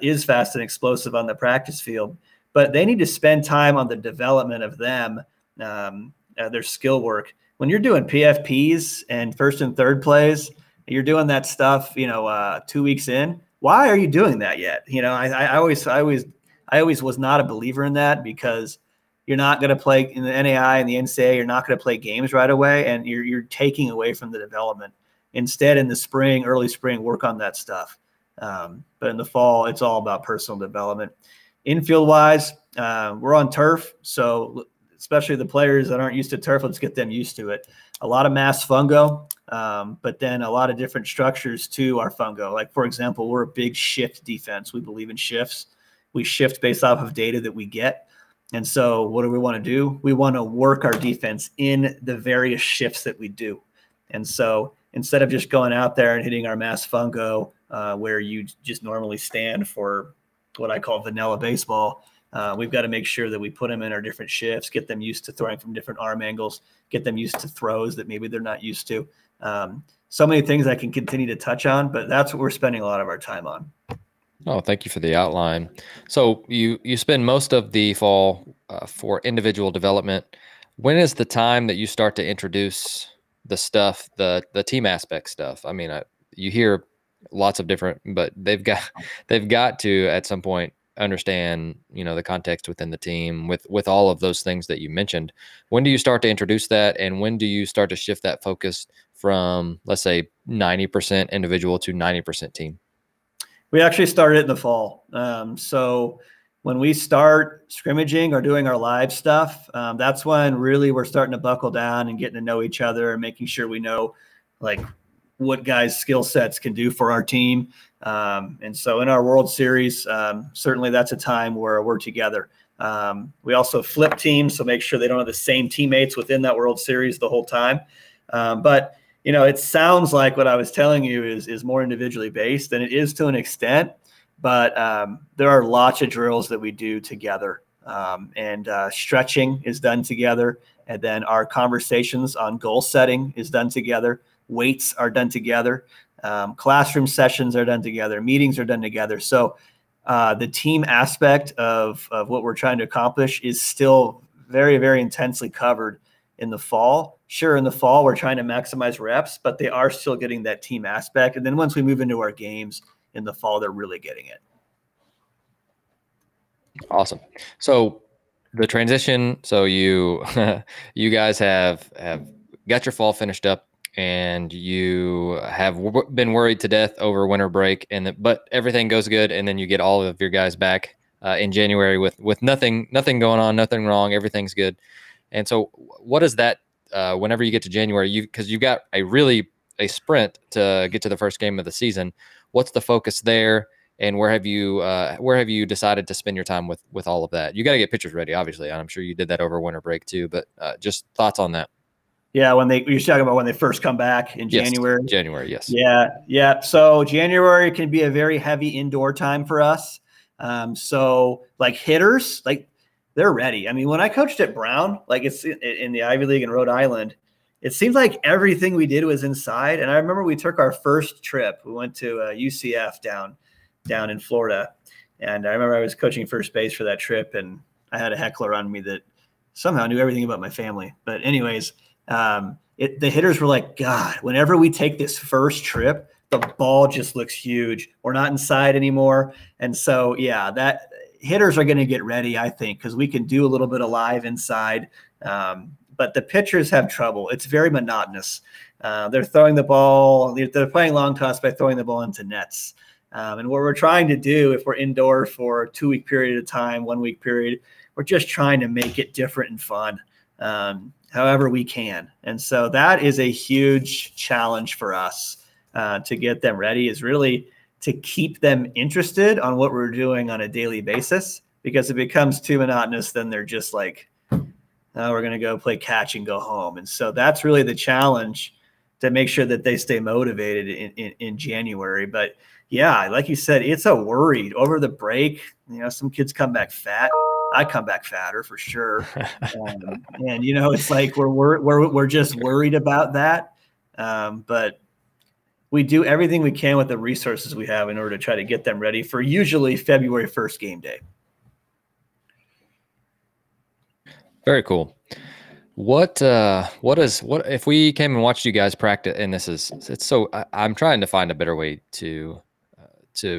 is fast and explosive on the practice field. But they need to spend time on the development of them, their skill work. When you're doing PFPs and first and third plays, you're doing that stuff, 2 weeks in. Why are you doing that yet? I always was not a believer in that, because you're not going to play in the NAIA and the NCAA. You're not going to play games right away, and you're taking away from the development. Instead, in the spring, early spring, work on that stuff. But in the fall, it's all about personal development. Infield wise, we're on turf, so especially the players that aren't used to turf, let's get them used to it. A lot of mass fungo, but then a lot of different structures to our fungo. Like, for example, we're a big shift defense. We believe in shifts. We shift based off of data that we get. And so what do we want to do? We want to work our defense in the various shifts that we do. And so instead of just going out there and hitting our mass fungo, where you just normally stand for what I call vanilla baseball, we've got to make sure that we put them in our different shifts, get them used to throwing from different arm angles, get them used to throws that maybe they're not used to. So many things I can continue to touch on, but that's what we're spending a lot of our time on. Oh, thank you for the outline. So you spend most of the fall for individual development. When is the time that you start to introduce the stuff, the team aspect stuff? I mean, you hear lots of different, but they've got to at some point understand, the context within the team with all of those things that you mentioned. When do you start to introduce that? And when do you start to shift that focus from, let's say, 90% individual to 90% team? We actually started in the fall. So when we start scrimmaging or doing our live stuff, that's when really we're starting to buckle down and getting to know each other and making sure we know what guys' skill sets can do for our team. And so in our World Series, certainly that's a time where we're together. We also flip teams, so make sure they don't have the same teammates within that World Series the whole time. But it sounds like what I was telling you is more individually based than it is to an extent, but there are lots of drills that we do together. And stretching is done together. And then our conversations on goal setting is done together. Weights are done together. Classroom sessions are done together. Meetings are done together. So the team aspect of what we're trying to accomplish is still very, very intensely covered in the fall. Sure, in the fall, we're trying to maximize reps, but they are still getting that team aspect. And then once we move into our games in the fall, they're really getting it. Awesome. So the transition, so you guys have got your fall finished up, and you have been worried to death over winter break, but everything goes good, and then you get all of your guys back in January with nothing going on, nothing wrong, everything's good. And so what is that? Whenever you get to January, because you've got a sprint to get to the first game of the season. What's the focus there, and where have you decided to spend your time with all of that? You got to get pitchers ready, obviously. I'm sure you did that over winter break too, but just thoughts on that. Yeah, you're talking about when they first come back in January. January, yes. Yeah. So January can be a very heavy indoor time for us. So hitters, they're ready. I mean, when I coached at Brown, it's in the Ivy League in Rhode Island, it seemed like everything we did was inside. And I remember we took our first trip. We went to UCF down in Florida. And I remember I was coaching first base for that trip, and I had a heckler on me that somehow knew everything about my family. But anyways, the hitters were like, God, whenever we take this first trip, the ball just looks huge. We're not inside anymore. And so, yeah, that – hitters are going to get ready, I think, because we can do a little bit of live inside. But the pitchers have trouble. It's very monotonous. They're throwing the ball. They're playing long toss by throwing the ball into nets. And what we're trying to do, if we're indoor for a 2-week period of time, 1-week period, we're just trying to make it different and fun however we can. And so that is a huge challenge for us to get them ready, is really to keep them interested on what we're doing on a daily basis, because if it becomes too monotonous, then they're just like, oh, we're going to go play catch and go home. And so that's really the challenge, to make sure that they stay motivated in January. But yeah, like you said, it's a worry over the break. You know, some kids come back fat. I come back fatter for sure. And you know, it's like, we're just worried about that. But we do everything we can with the resources we have in order to try to get them ready for usually February 1st game day. Very cool. What if we came and watched you guys practice, and this is, it's so, I'm trying to find a better way to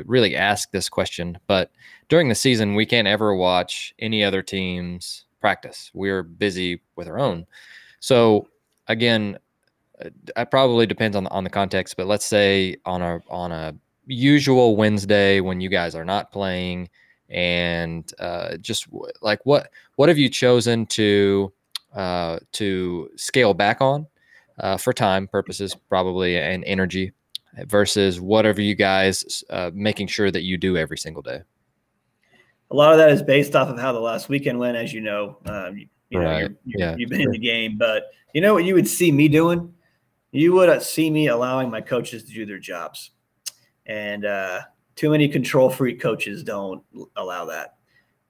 really ask this question, but during the season, we can't ever watch any other team's practice. We're busy with our own. So again, it probably depends on the context, but let's say on a usual Wednesday when you guys are not playing, and just like what have you chosen to scale back on for time purposes probably and energy, versus whatever you guys making sure that you do every single day? A lot of that is based off of how the last weekend went, as you know. You've been in the game, but you know what you would see me doing? You would see me allowing my coaches to do their jobs. And too many control freak coaches don't allow that.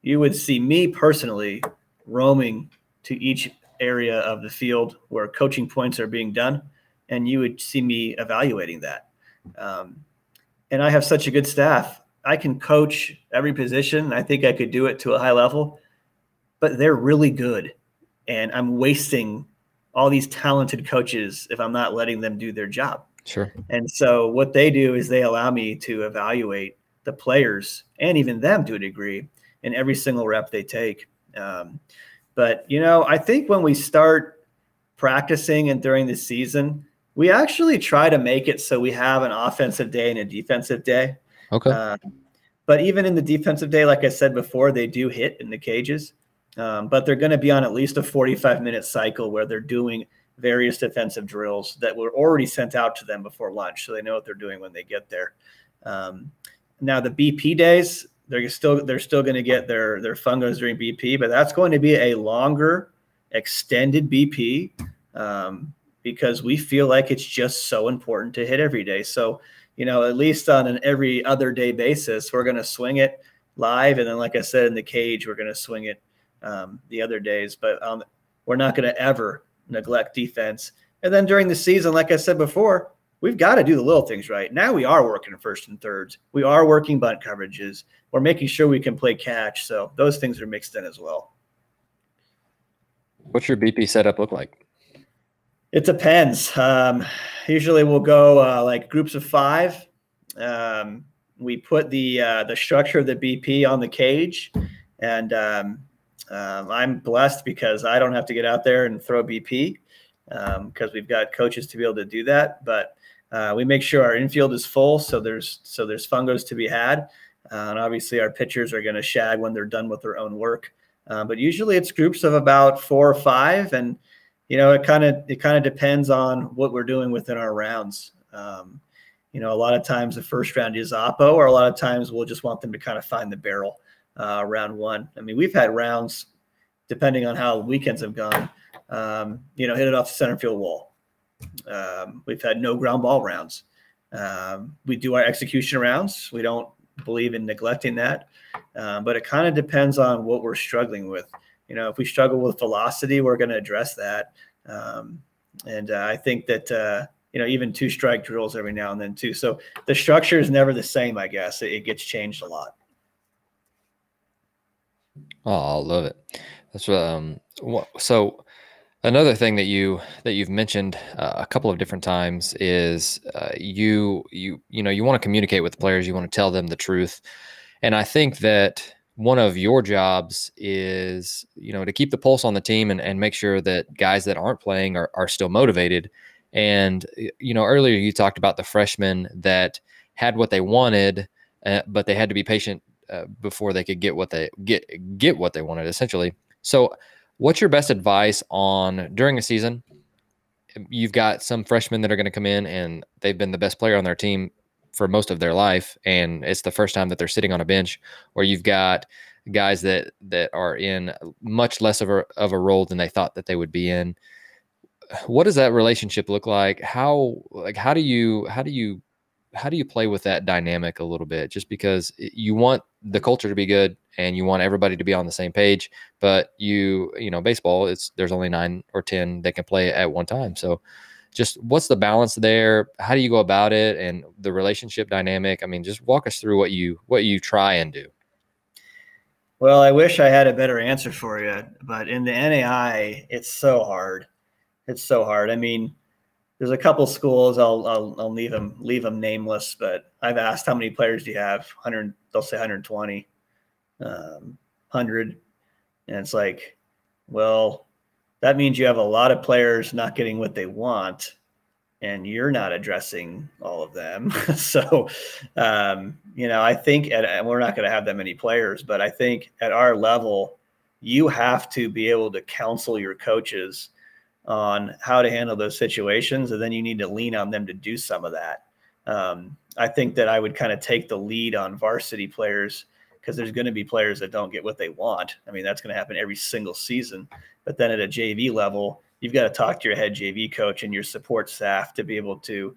You would see me personally roaming to each area of the field where coaching points are being done, and you would see me evaluating that. And I have such a good staff. I can coach every position. I think I could do it to a high level, but they're really good. And I'm wasting all these talented coaches if I'm not letting them do their job. Sure. And so what they do is they allow me to evaluate the players, and even them to a degree, in every single rep they take. But, you know, I think when we start practicing and during the season, we actually try to make it so we have an offensive day and a defensive day. Okay. But even in the defensive day, like I said before, they do hit in the cages. But they're going to be on at least a 45-minute cycle where they're doing various defensive drills that were already sent out to them before lunch, so they know what they're doing when they get there. Now the BP days, they're still going to get their fungos during BP, but that's going to be a longer, extended BP because we feel like it's just so important to hit every day. So, you know, at least on an every other day basis, we're going to swing it live. And then, like I said, in the cage, we're going to swing it the other days. But we're not going to ever neglect defense. And then during the season, like I said before, we've got to do the little things right. Now we are working first and thirds. We are working bunt coverages. We're making sure we can play catch. So those things are mixed in as well. What's your BP setup look like? It depends. Usually we'll go like groups of five. We put the structure of the BP on the cage. And I'm blessed because I don't have to get out there and throw BP because we've got coaches to be able to do that. But we make sure our infield is full, so there's fungos to be had, and obviously our pitchers are going to shag when they're done with their own work. But usually it's groups of about four or five, and you know it kind of depends on what we're doing within our rounds. You know, a lot of times the first round is oppo, or a lot of times we'll just want them to kind of find the barrel round one. I mean, we've had rounds depending on how weekends have gone. You know, hit it off the center field wall. We've had no ground ball rounds. We do our execution rounds. We don't believe in neglecting that. But it kind of depends on what we're struggling with. You know, if we struggle with velocity, we're going to address that. And I think that, you know, even two strike drills every now and then too. So the structure is never the same, I guess. It gets changed a lot. Oh, I love it. That's so another thing that you've mentioned a couple of different times is you know you want to communicate with the players, you want to tell them the truth, and I think that one of your jobs is, you know, to keep the pulse on the team and make sure that guys that aren't playing are still motivated. And you know, earlier you talked about the freshmen that had what they wanted, but they had to be patient before they could get what they get what they wanted, essentially. So what's your best advice on during a season? You've got some freshmen that are going to come in and they've been the best player on their team for most of their life, and it's the first time that they're sitting on a bench where you've got guys that are in much less of a role than they thought that they would be in. What does that relationship look like? How do you play with that dynamic a little bit? Just because you want the culture to be good and you want everybody to be on the same page, but you know, baseball, there's only 9 or 10 that can play at one time. So just what's the balance there? How do you go about it? And the relationship dynamic, I mean, just walk us through what you try and do. Well, I wish I had a better answer for you, but in the NAIA, it's so hard. It's so hard. I mean, there's a couple schools. I'll leave them nameless, but I've asked, how many players do you have? 100. They'll say 120, 100. And it's like, well, that means you have a lot of players not getting what they want, and you're not addressing all of them. So, you know, I think and we're not going to have that many players, but I think at our level, you have to be able to counsel your coaches on how to handle those situations, and then you need to lean on them to do some of that. I think that I would kind of take the lead on varsity players, because there's going to be players that don't get what they want. I mean, that's going to happen every single season. But then at a JV level, you've got to talk to your head JV coach and your support staff to be able to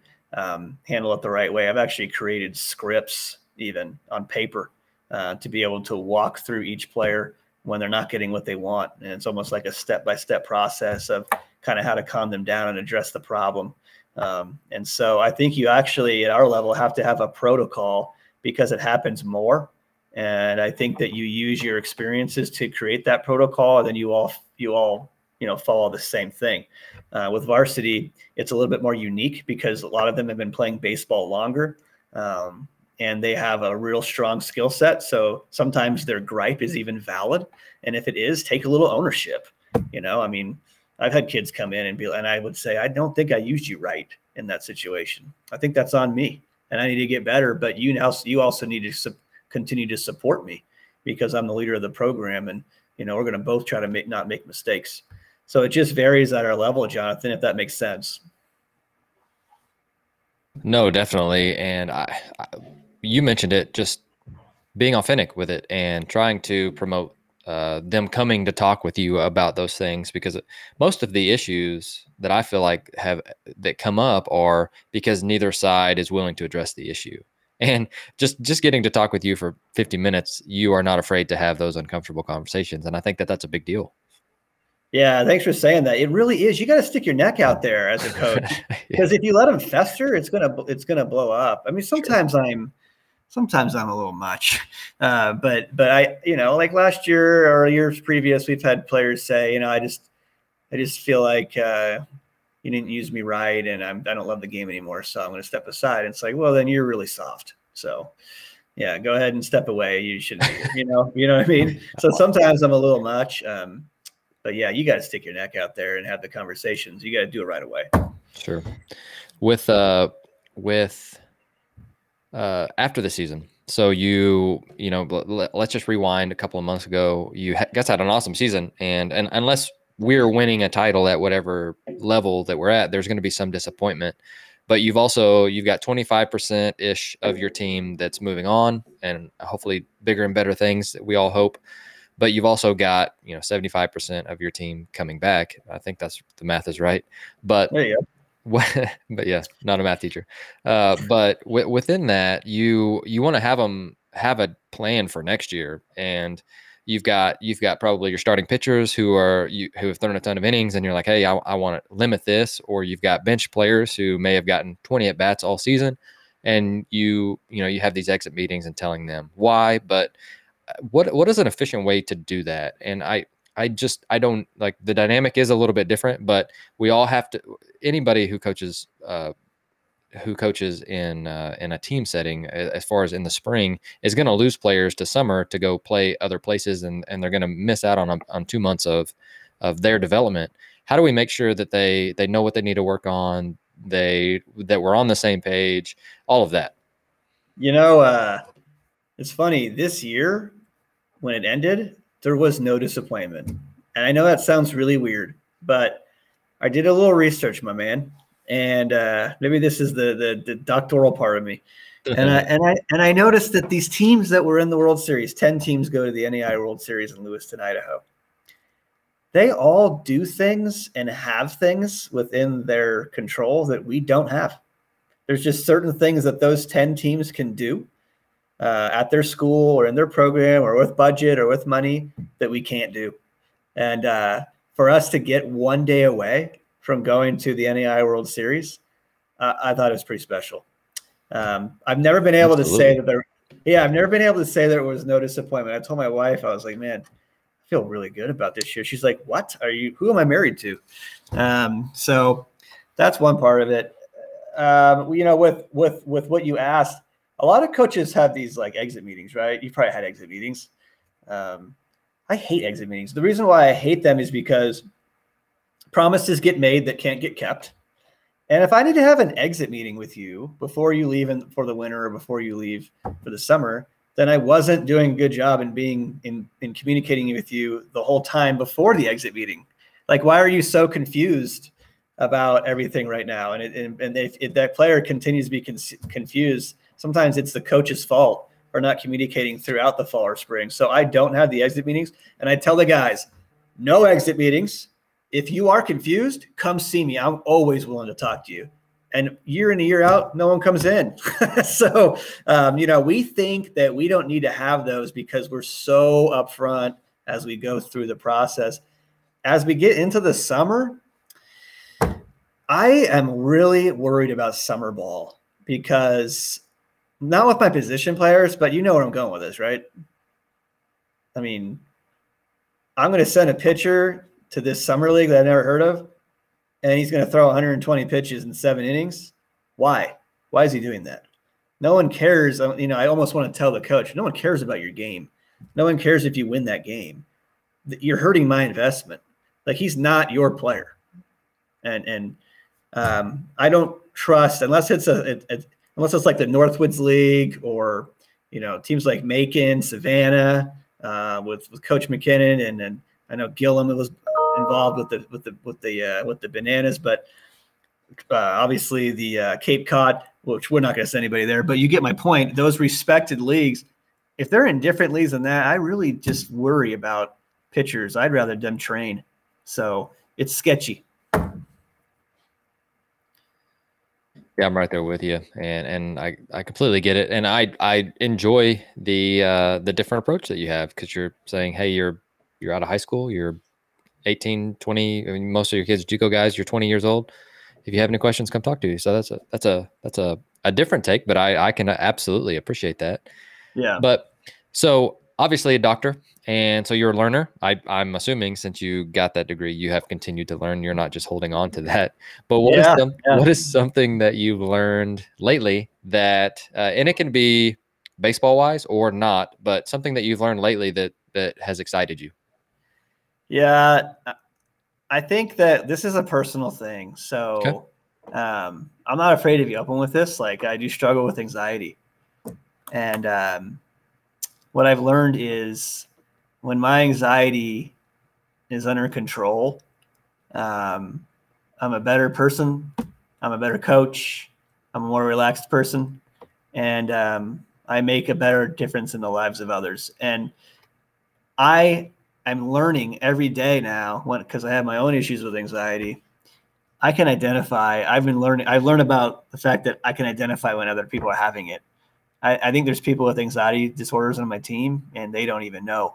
handle it the right way. I've actually created scripts even on paper to be able to walk through each player when they're not getting what they want. And it's almost like a step-by-step process of kind of how to calm them down and address the problem. And so I think you actually at our level have to have a protocol, because it happens more. And I think that you use your experiences to create that protocol, and then you all, you know, follow the same thing. With varsity, it's a little bit more unique because a lot of them have been playing baseball longer, and they have a real strong skill set. So sometimes their gripe is even valid. And if it is, take a little ownership. You know, I mean, I've had kids come in and I would say, I don't think I used you right in that situation. I think that's on me, and I need to get better. But you also need to continue to support me, because I'm the leader of the program, and you know, we're going to both try to not make mistakes. So it just varies at our level, Jonathan, if that makes sense. No, definitely. And you mentioned it, just being authentic with it and trying to promote them coming to talk with you about those things, because most of the issues that I feel like that come up are because neither side is willing to address the issue. And just getting to talk with you for 50 minutes, you are not afraid to have those uncomfortable conversations. And I think that that's a big deal. Yeah, thanks for saying that. It really is. You got to stick your neck out there as a coach, because if you let them fester, it's gonna blow up. I mean, sometimes I'm a little much, but I, you know, like last year or years previous, we've had players say, you know, I just feel like you didn't use me right, and I don't love the game anymore, so I'm going to step aside. And it's like, well, then you're really soft. So, yeah, go ahead and step away. You shouldn't, you know what I mean? So sometimes I'm a little much, but yeah, you got to stick your neck out there and have the conversations. You got to do it right away. Sure. With after the season, so you know, let's just rewind a couple of months ago. You guys had an awesome season, and unless we're winning a title at whatever level that we're at, there's going to be some disappointment. But you've got 25% ish of your team that's moving on, and hopefully bigger and better things that we all hope. But you've also got, you know, 75% of your team coming back. I think that's the math is right. But there you go. But yeah, not a math teacher. But within that, you want to have them have a plan for next year. And You've got probably your starting pitchers who have thrown a ton of innings, and you're like, hey, I want to limit this. Or you've got bench players who may have gotten 20 at bats all season, and you know you have these exit meetings and telling them why. But what is an efficient way to do that? And I don't, like, the dynamic is a little bit different, but we all have to. Anybody who coaches in a team setting, as far as in the spring, is going to lose players to summer to go play other places, and they're going to miss out on 2 months of their development. How do we make sure that they know what they need to work on, that we're on the same page, all of that? You know, it's funny, this year when it ended, there was no disappointment. And I know that sounds really weird, but I did a little research, my man. And maybe this is the doctoral part of me. And I noticed that these teams that were in the World Series, 10 teams go to the NAIA World Series in Lewiston, Idaho. They all do things and have things within their control that we don't have. There's just certain things that those 10 teams can do at their school or in their program or with budget or with money that we can't do. And for us to get one day away from going to the NAIA World Series, I thought it was pretty special. I've never been able Absolutely. To say that there. Yeah, I've never been able to say there was no disappointment. I told my wife, I was like, "Man, I feel really good about this year." She's like, "What are you? Who am I married to?" So that's one part of it. You know, with what you asked, a lot of coaches have these like exit meetings, right? You probably had exit meetings. I hate exit meetings. The reason why I hate them is because promises get made that can't get kept. And if I need to have an exit meeting with you before you leave in, for the winter or before you leave for the summer, then I wasn't doing a good job in being in communicating with you the whole time before the exit meeting. Like, why are you so confused about everything right now? And if that player continues to be confused, sometimes it's the coach's fault for not communicating throughout the fall or spring. So I don't have the exit meetings, and I tell the guys, no exit meetings. If you are confused, come see me. I'm always willing to talk to you. And year in and year out, no one comes in. So, you know, we think that we don't need to have those because we're so upfront as we go through the process. As we get into the summer, I am really worried about summer ball because not with my position players, but you know where I'm going with this, right? I mean, I'm going to send a pitcher to this summer league that I've never heard of, and he's going to throw 120 pitches in 7 innings. Why? Why is he doing that? No one cares. You know, I almost want to tell the coach, no one cares about your game. No one cares if you win that game. You're hurting my investment. Like, he's not your player. And I don't trust, unless it's unless it's like the Northwoods League or, you know, teams like Macon, Savannah, with Coach McKinnon, and I know Gillum was involved with the bananas, but obviously the Cape Cod, which we're not going to send anybody there. But you get my point. Those respected leagues, if they're in different leagues than that, I really just worry about pitchers. I'd rather them train. So it's sketchy. Yeah, I'm right there with you, and I completely get it, and I enjoy the different approach that you have, because you're saying, hey, you're out of high school, you're 18, 20. I mean, most of your kids, JUCO guys, you're 20 years old. If you have any questions, come talk to you. So that's a different take, but I can absolutely appreciate that. Yeah. But so obviously a doctor, and so you're a learner. I'm assuming since you got that degree, you have continued to learn. You're not just holding on to that. But what is something that you've learned lately that, and it can be baseball wise or not, but something that you've learned lately that has excited you? Yeah, I think that this is a personal thing. So okay. I'm not afraid to be open with this. Like, I do struggle with anxiety. And what I've learned is when my anxiety is under control, I'm a better person. I'm a better coach. I'm a more relaxed person. And I make a better difference in the lives of others. And I'm learning every day now, because I have my own issues with anxiety. I can identify. I've learned about the fact that I can identify when other people are having it. I think there's people with anxiety disorders on my team, and they don't even know.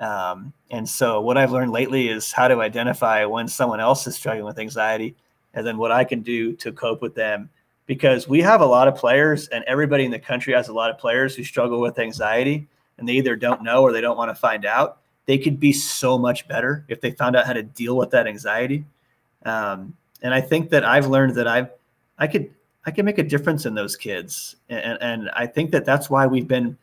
And so what I've learned lately is how to identify when someone else is struggling with anxiety, and then what I can do to cope with them. Because we have a lot of players, and everybody in the country has a lot of players who struggle with anxiety, and they either don't know or they don't want to find out. They could be so much better if they found out how to deal with that anxiety. And I think that I've learned that I can make a difference in those kids. And I think that that's why we've been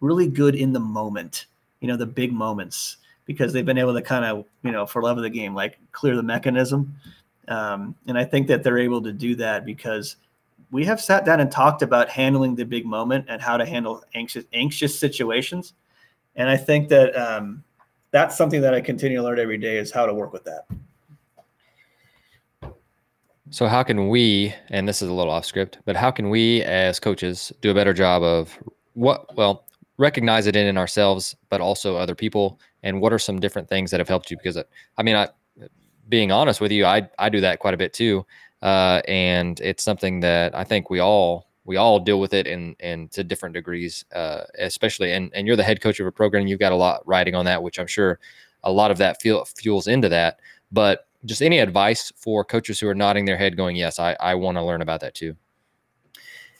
really good in the moment, you know, the big moments, because they've been able to kind of, you know, for love of the game, like clear the mechanism. And I think that they're able to do that because we have sat down and talked about handling the big moment and how to handle anxious situations. And I think that, that's something that I continue to learn every day, is how to work with that. So how can we, and this is a little off script, but how can we as coaches do a better job of recognize it in ourselves, but also other people? And what are some different things that have helped you? Because being honest with you, I do that quite a bit too. And it's something that I think we all deal with it in to different degrees, especially, and you're the head coach of a program. You've got a lot riding on that, which I'm sure a lot of that fuels into that, but just any advice for coaches who are nodding their head going, yes, I want to learn about that too.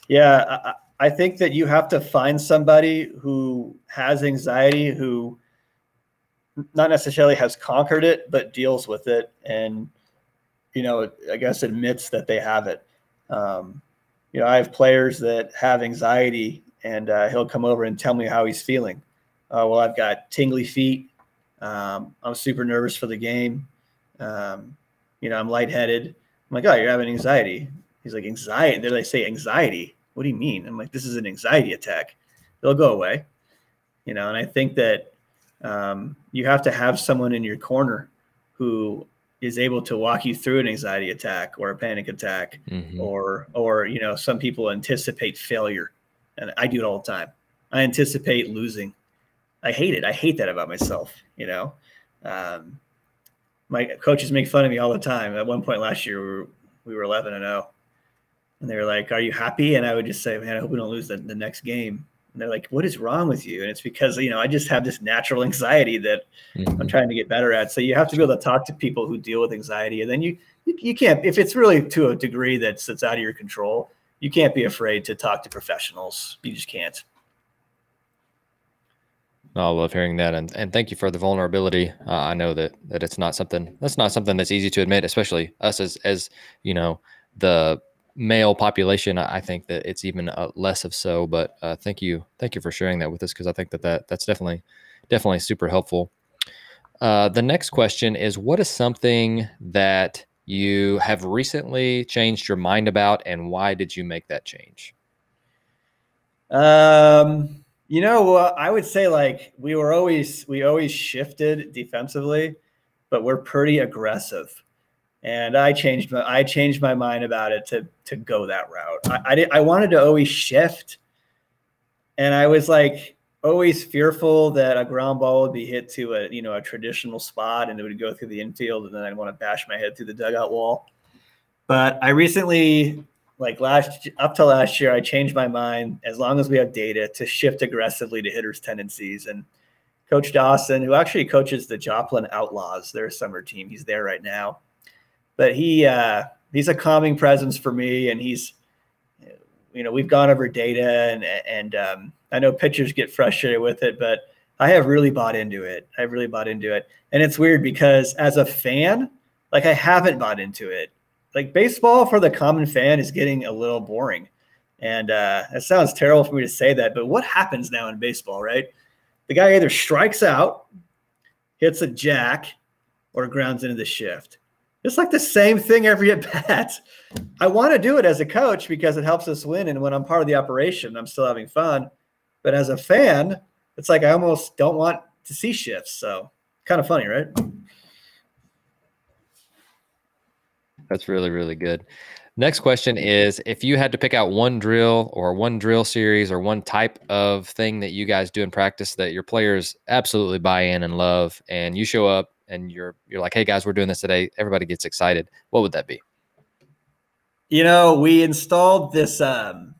Yeah. I think that you have to find somebody who has anxiety, who not necessarily has conquered it, but deals with it. And, I guess admits that they have it. I have players that have anxiety, and he'll come over and tell me how he's feeling. I've got tingly feet. I'm super nervous for the game. I'm lightheaded. I'm like, oh, you're having anxiety. He's like, anxiety? Then they say anxiety. What do you mean? I'm like, this is an anxiety attack. They'll go away. And I think that you have to have someone in your corner who is able to walk you through an anxiety attack or a panic attack, mm-hmm. or some people anticipate failure. And I do it all the time. I anticipate losing. I hate it. I hate that about myself. My coaches make fun of me all the time. At one point last year, we were 11-0, and they were like, are you happy? And I would just say, man, I hope we don't lose the next game. And they're like, what is wrong with you? And it's because, I just have this natural anxiety that I'm trying to get better at. So you have to be able to talk to people who deal with anxiety. And then you can't, if it's really to a degree that's out of your control, you can't be afraid to talk to professionals. You just can't. I love hearing that. And thank you for the vulnerability. I know that it's not something that's easy to admit, especially us as the male population. I think that it's even less of so, but thank you for sharing that with us. Cause I think that's definitely super helpful. The next question is, what is something that you have recently changed your mind about, and why did you make that change? I would say we always shifted defensively, but we're pretty aggressive. And I changed my mind about it to go that route. I wanted to always shift, and I was always fearful that a ground ball would be hit to a traditional spot, and it would go through the infield, and then I'd want to bash my head through the dugout wall. But I recently, up to last year, I changed my mind, as long as we have data, to shift aggressively to hitters' tendencies. And Coach Dawson, who actually coaches the Joplin Outlaws, their summer team, he's there right now. But he's a calming presence for me, and he's we've gone over data, and I know pitchers get frustrated with it, but I have really bought into it. And it's weird because as a fan, I haven't bought into it. Baseball for the common fan is getting a little boring. And it sounds terrible for me to say that, but what happens now in baseball, right? The guy either strikes out, hits a jack, or grounds into the shift. It's the same thing every at-bat. I want to do it as a coach because it helps us win, and when I'm part of the operation, I'm still having fun. But as a fan, it's I almost don't want to see shifts. So kind of funny, right? That's really, really good. Next question is, if you had to pick out one drill or one drill series or one type of thing that you guys do in practice that your players absolutely buy in and love, and you show up and you're like, hey guys, we're doing this today, everybody gets excited, what would that be? We installed this, what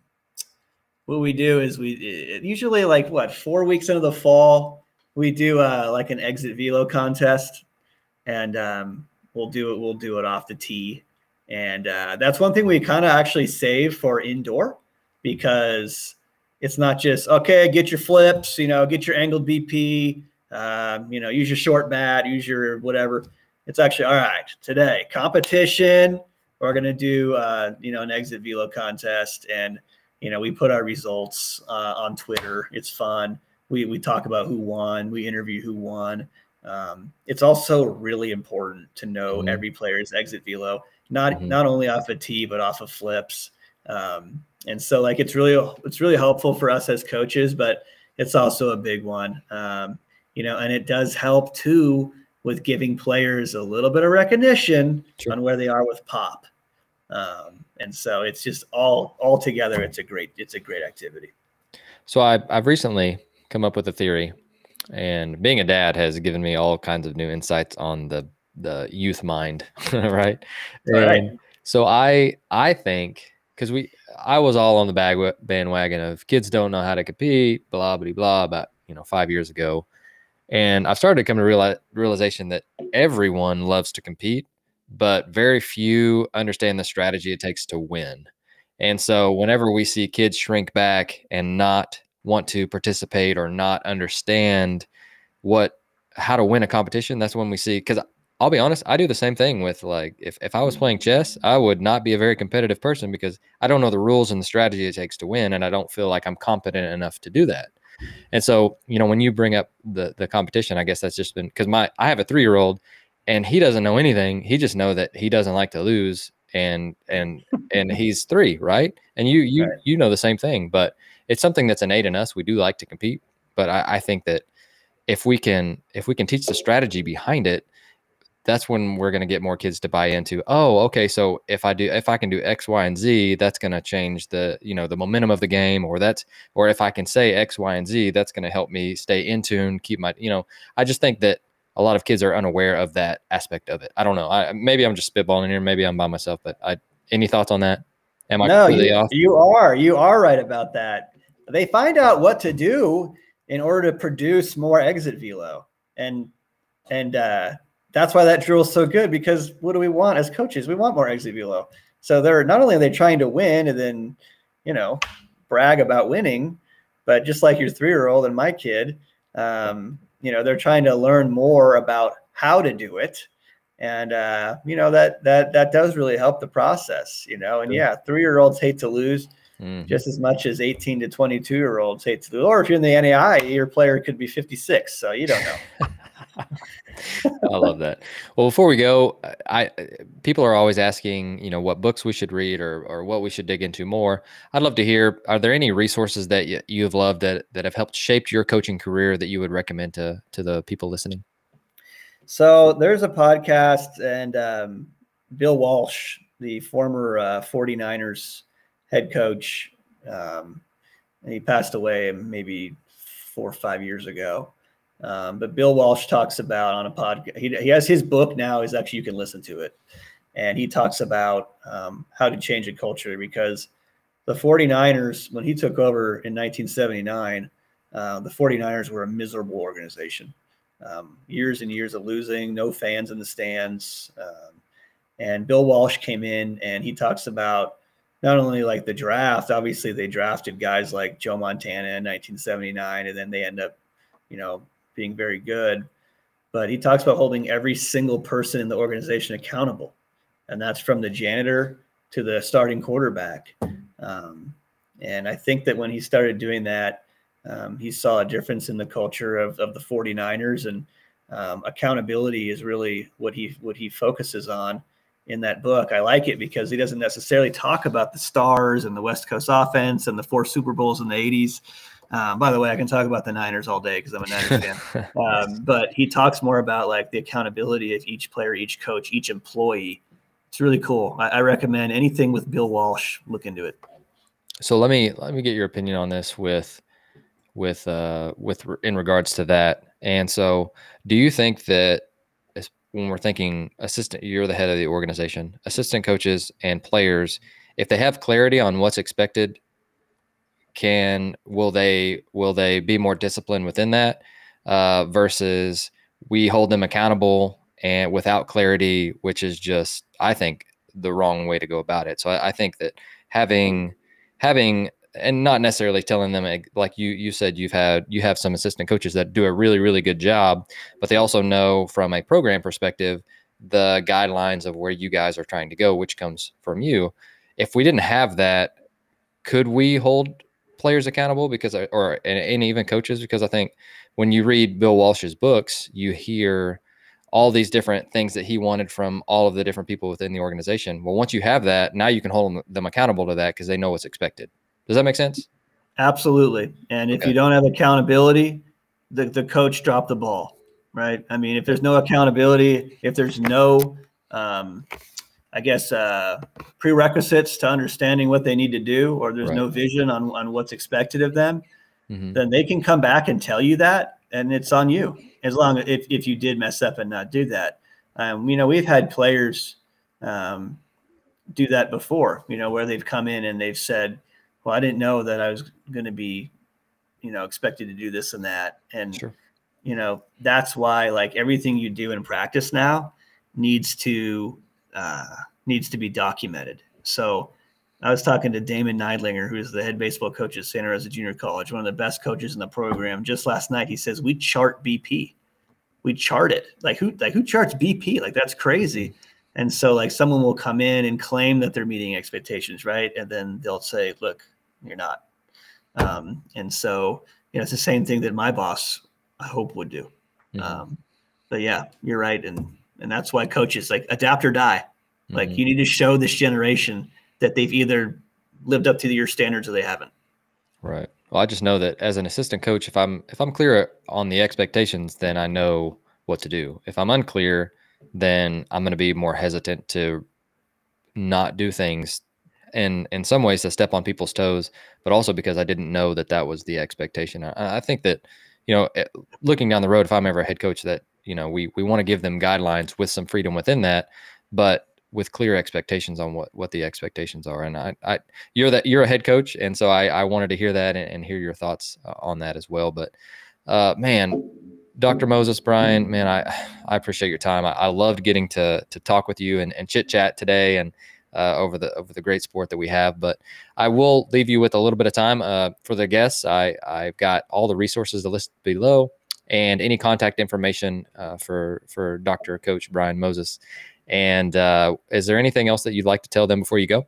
we do is we usually 4 weeks into the fall, we do an exit velo contest, and We'll do it off the tee. And that's one thing we kind of actually save for indoor, because it's not just, okay, get your flips, get your angled BP, use your short bat, use your whatever. It's actually, all right, today, competition, we're going to do, an exit velo contest. And, we put our results on Twitter. It's fun. We talk about who won. We interview who won. It's also really important to know every player's exit velo, not only off a tee, but off of flips. And so it's really helpful for us as coaches, but it's also a big one. And it does help too with giving players a little bit of recognition on where they are with pop. And so it's just all together. It's a great activity. So I've recently come up with a theory, and being a dad has given me all kinds of new insights on the youth mind. Right. Right. And so I think, cause I was all on the bandwagon of kids don't know how to compete, blah, blah, blah, about, 5 years ago. And I've started to come to realization that everyone loves to compete, but very few understand the strategy it takes to win. And so whenever we see kids shrink back and not want to participate or not understand how to win a competition, that's when we see, because I'll be honest, I do the same thing with, like, if I was playing chess, I would not be a very competitive person because I don't know the rules and the strategy it takes to win, and I don't feel like I'm competent enough to do that. And so, when you bring up the competition, I guess that's just been because I have a 3-year-old and he doesn't know anything. He just know that he doesn't like to lose, and he's 3, right? And you right. You know the same thing, but it's something that's innate in us. We do like to compete, but I think that if we can teach the strategy behind it, that's when we're going to get more kids to buy into, oh, okay, so if I can do X, Y, and Z, that's going to change the momentum of the game, or if I can say X, Y, and Z, that's going to help me stay in tune, keep my, I just think that a lot of kids are unaware of that aspect of it. I don't know. Maybe I'm just spitballing here. Maybe I'm by myself, but any thoughts on that? Am I completely off? You are right about that. They find out what to do in order to produce more exit velo. And that's why that drill is so good, because what do we want as coaches? We want more exit velo. So they're not only are they trying to win and then, brag about winning, but just like your 3-year-old and my kid, they're trying to learn more about how to do it. And, that does really help the process, and yeah, 3-year-olds hate to lose just as much as 18 to 22-year-olds hate to lose. Or if you're in the NAIA, your player could be 56. So you don't know. I love that. Well, before we go, people are always asking, what books we should read or what we should dig into more. I'd love to hear, are there any resources that you have loved that have helped shape your coaching career that you would recommend to the people listening? So there's a podcast, and Bill Walsh, the former 49ers head coach, and he passed away maybe 4 or 5 years ago. But Bill Walsh talks about on a podcast, he has his book now, is actually, you can listen to it. And he talks about how to change a culture, because the 49ers, when he took over in 1979, the 49ers were a miserable organization. Years and years of losing, no fans in the stands. And Bill Walsh came in and he talks about not only like the draft, obviously they drafted guys like Joe Montana in 1979, and then they end up, being very good, but he talks about holding every single person in the organization accountable. And that's from the janitor to the starting quarterback. And I think that when he started doing that, he saw a difference in the culture of the 49ers, and accountability is really what he focuses on in that book. I like it because he doesn't necessarily talk about the stars and the West Coast offense and the 4 Super Bowls in the 80s. By the way, I can talk about the Niners all day because I'm a Niners fan. But he talks more about like the accountability of each player, each coach, each employee. It's really cool. I recommend anything with Bill Walsh. Look into it. So let me get your opinion on this with in regards to that. And so, do you think that when we're thinking assistant, you're the head of the organization, assistant coaches and players, if they have clarity on what's expected, will they be more disciplined within that versus we hold them accountable and without clarity, which is just, I think, the wrong way to go about it. So I think that having and not necessarily telling them, like you said, you have some assistant coaches that do a really, really good job, but they also know from a program perspective the guidelines of where you guys are trying to go, which comes from you. If we didn't have that, could we hold players accountable and even coaches? Because I think when you read Bill Walsh's books, you hear all these different things that he wanted from all of the different people within the organization. Well, once you have that, now you can hold them accountable to that because they know what's expected. Does that make sense? Absolutely. And if you don't have accountability, the coach dropped the ball, right? I mean, if there's no accountability, if there's no I guess, prerequisites to understanding what they need to do, or there's no vision on what's expected of them, then they can come back and tell you that, and it's on you, as long as if you did mess up and not do that. You know, we've had players do that before, you know, where they've come in and they've said, well, I didn't know that I was going to be, you know, expected to do this and that. And, you know, that's why, like, everything you do in practice now needs to be documented. So I was talking to Damon Neidlinger, who's the head baseball coach at Santa Rosa Junior College, one of the best coaches in the program. Just last night, he says, we chart BP. We chart it. Like who charts BP? Like, that's crazy. And so, like, someone will come in and claim that they're meeting expectations, right? And then they'll say, look, you're not. And so, you know, it's the same thing that my boss, I hope, would do. But yeah, you're right. And that's why coaches, like, adapt or die. Like, you need to show this generation that they've either lived up to your standards or they haven't. Right. Well, I just know that as an assistant coach, if I'm clear on the expectations, then I know what to do. If I'm unclear, then I'm going to be more hesitant to not do things, and in some ways to step on people's toes, but also because I didn't know that that was the expectation. I think that, you know, looking down the road, if I'm ever a head coach, that, you know, we want to give them guidelines with some freedom within that, but with clear expectations on what the expectations are. And you're a head coach. And so I wanted to hear that and hear your thoughts on that as well. But man, Dr. Moses, Brian, man, I appreciate your time. I loved getting to talk with you and chit chat today and over the great sport that we have. But I will leave you with a little bit of time for the guests. I've got all the resources listed below and any contact information for Dr. Coach Brian Moses. And is there anything else that you'd like to tell them before you go?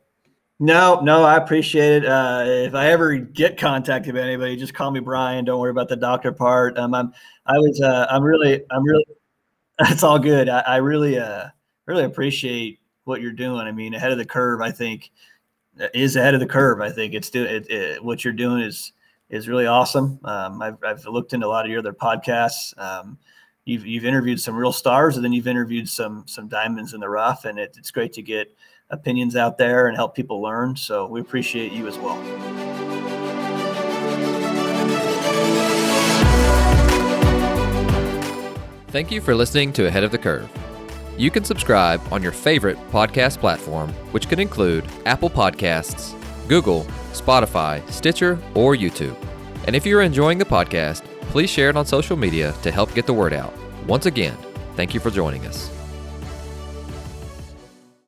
No, I appreciate it. If I ever get contacted by anybody, just call me Brian. Don't worry about the doctor part. I'm really, it's all good. I really appreciate what you're doing. I mean, ahead of the curve, I think is ahead of the curve. I think it's what you're doing is really awesome. I've looked into a lot of your other podcasts. You've interviewed some real stars, and then you've interviewed some diamonds in the rough, and it's great to get opinions out there and help people learn. So we appreciate you as well. Thank you for listening to Ahead of the Curve. You can subscribe on your favorite podcast platform, which could include Apple Podcasts, Google, Spotify, Stitcher, or YouTube. And if you're enjoying the podcast, please share it on social media to help get the word out. Once again, thank you for joining us.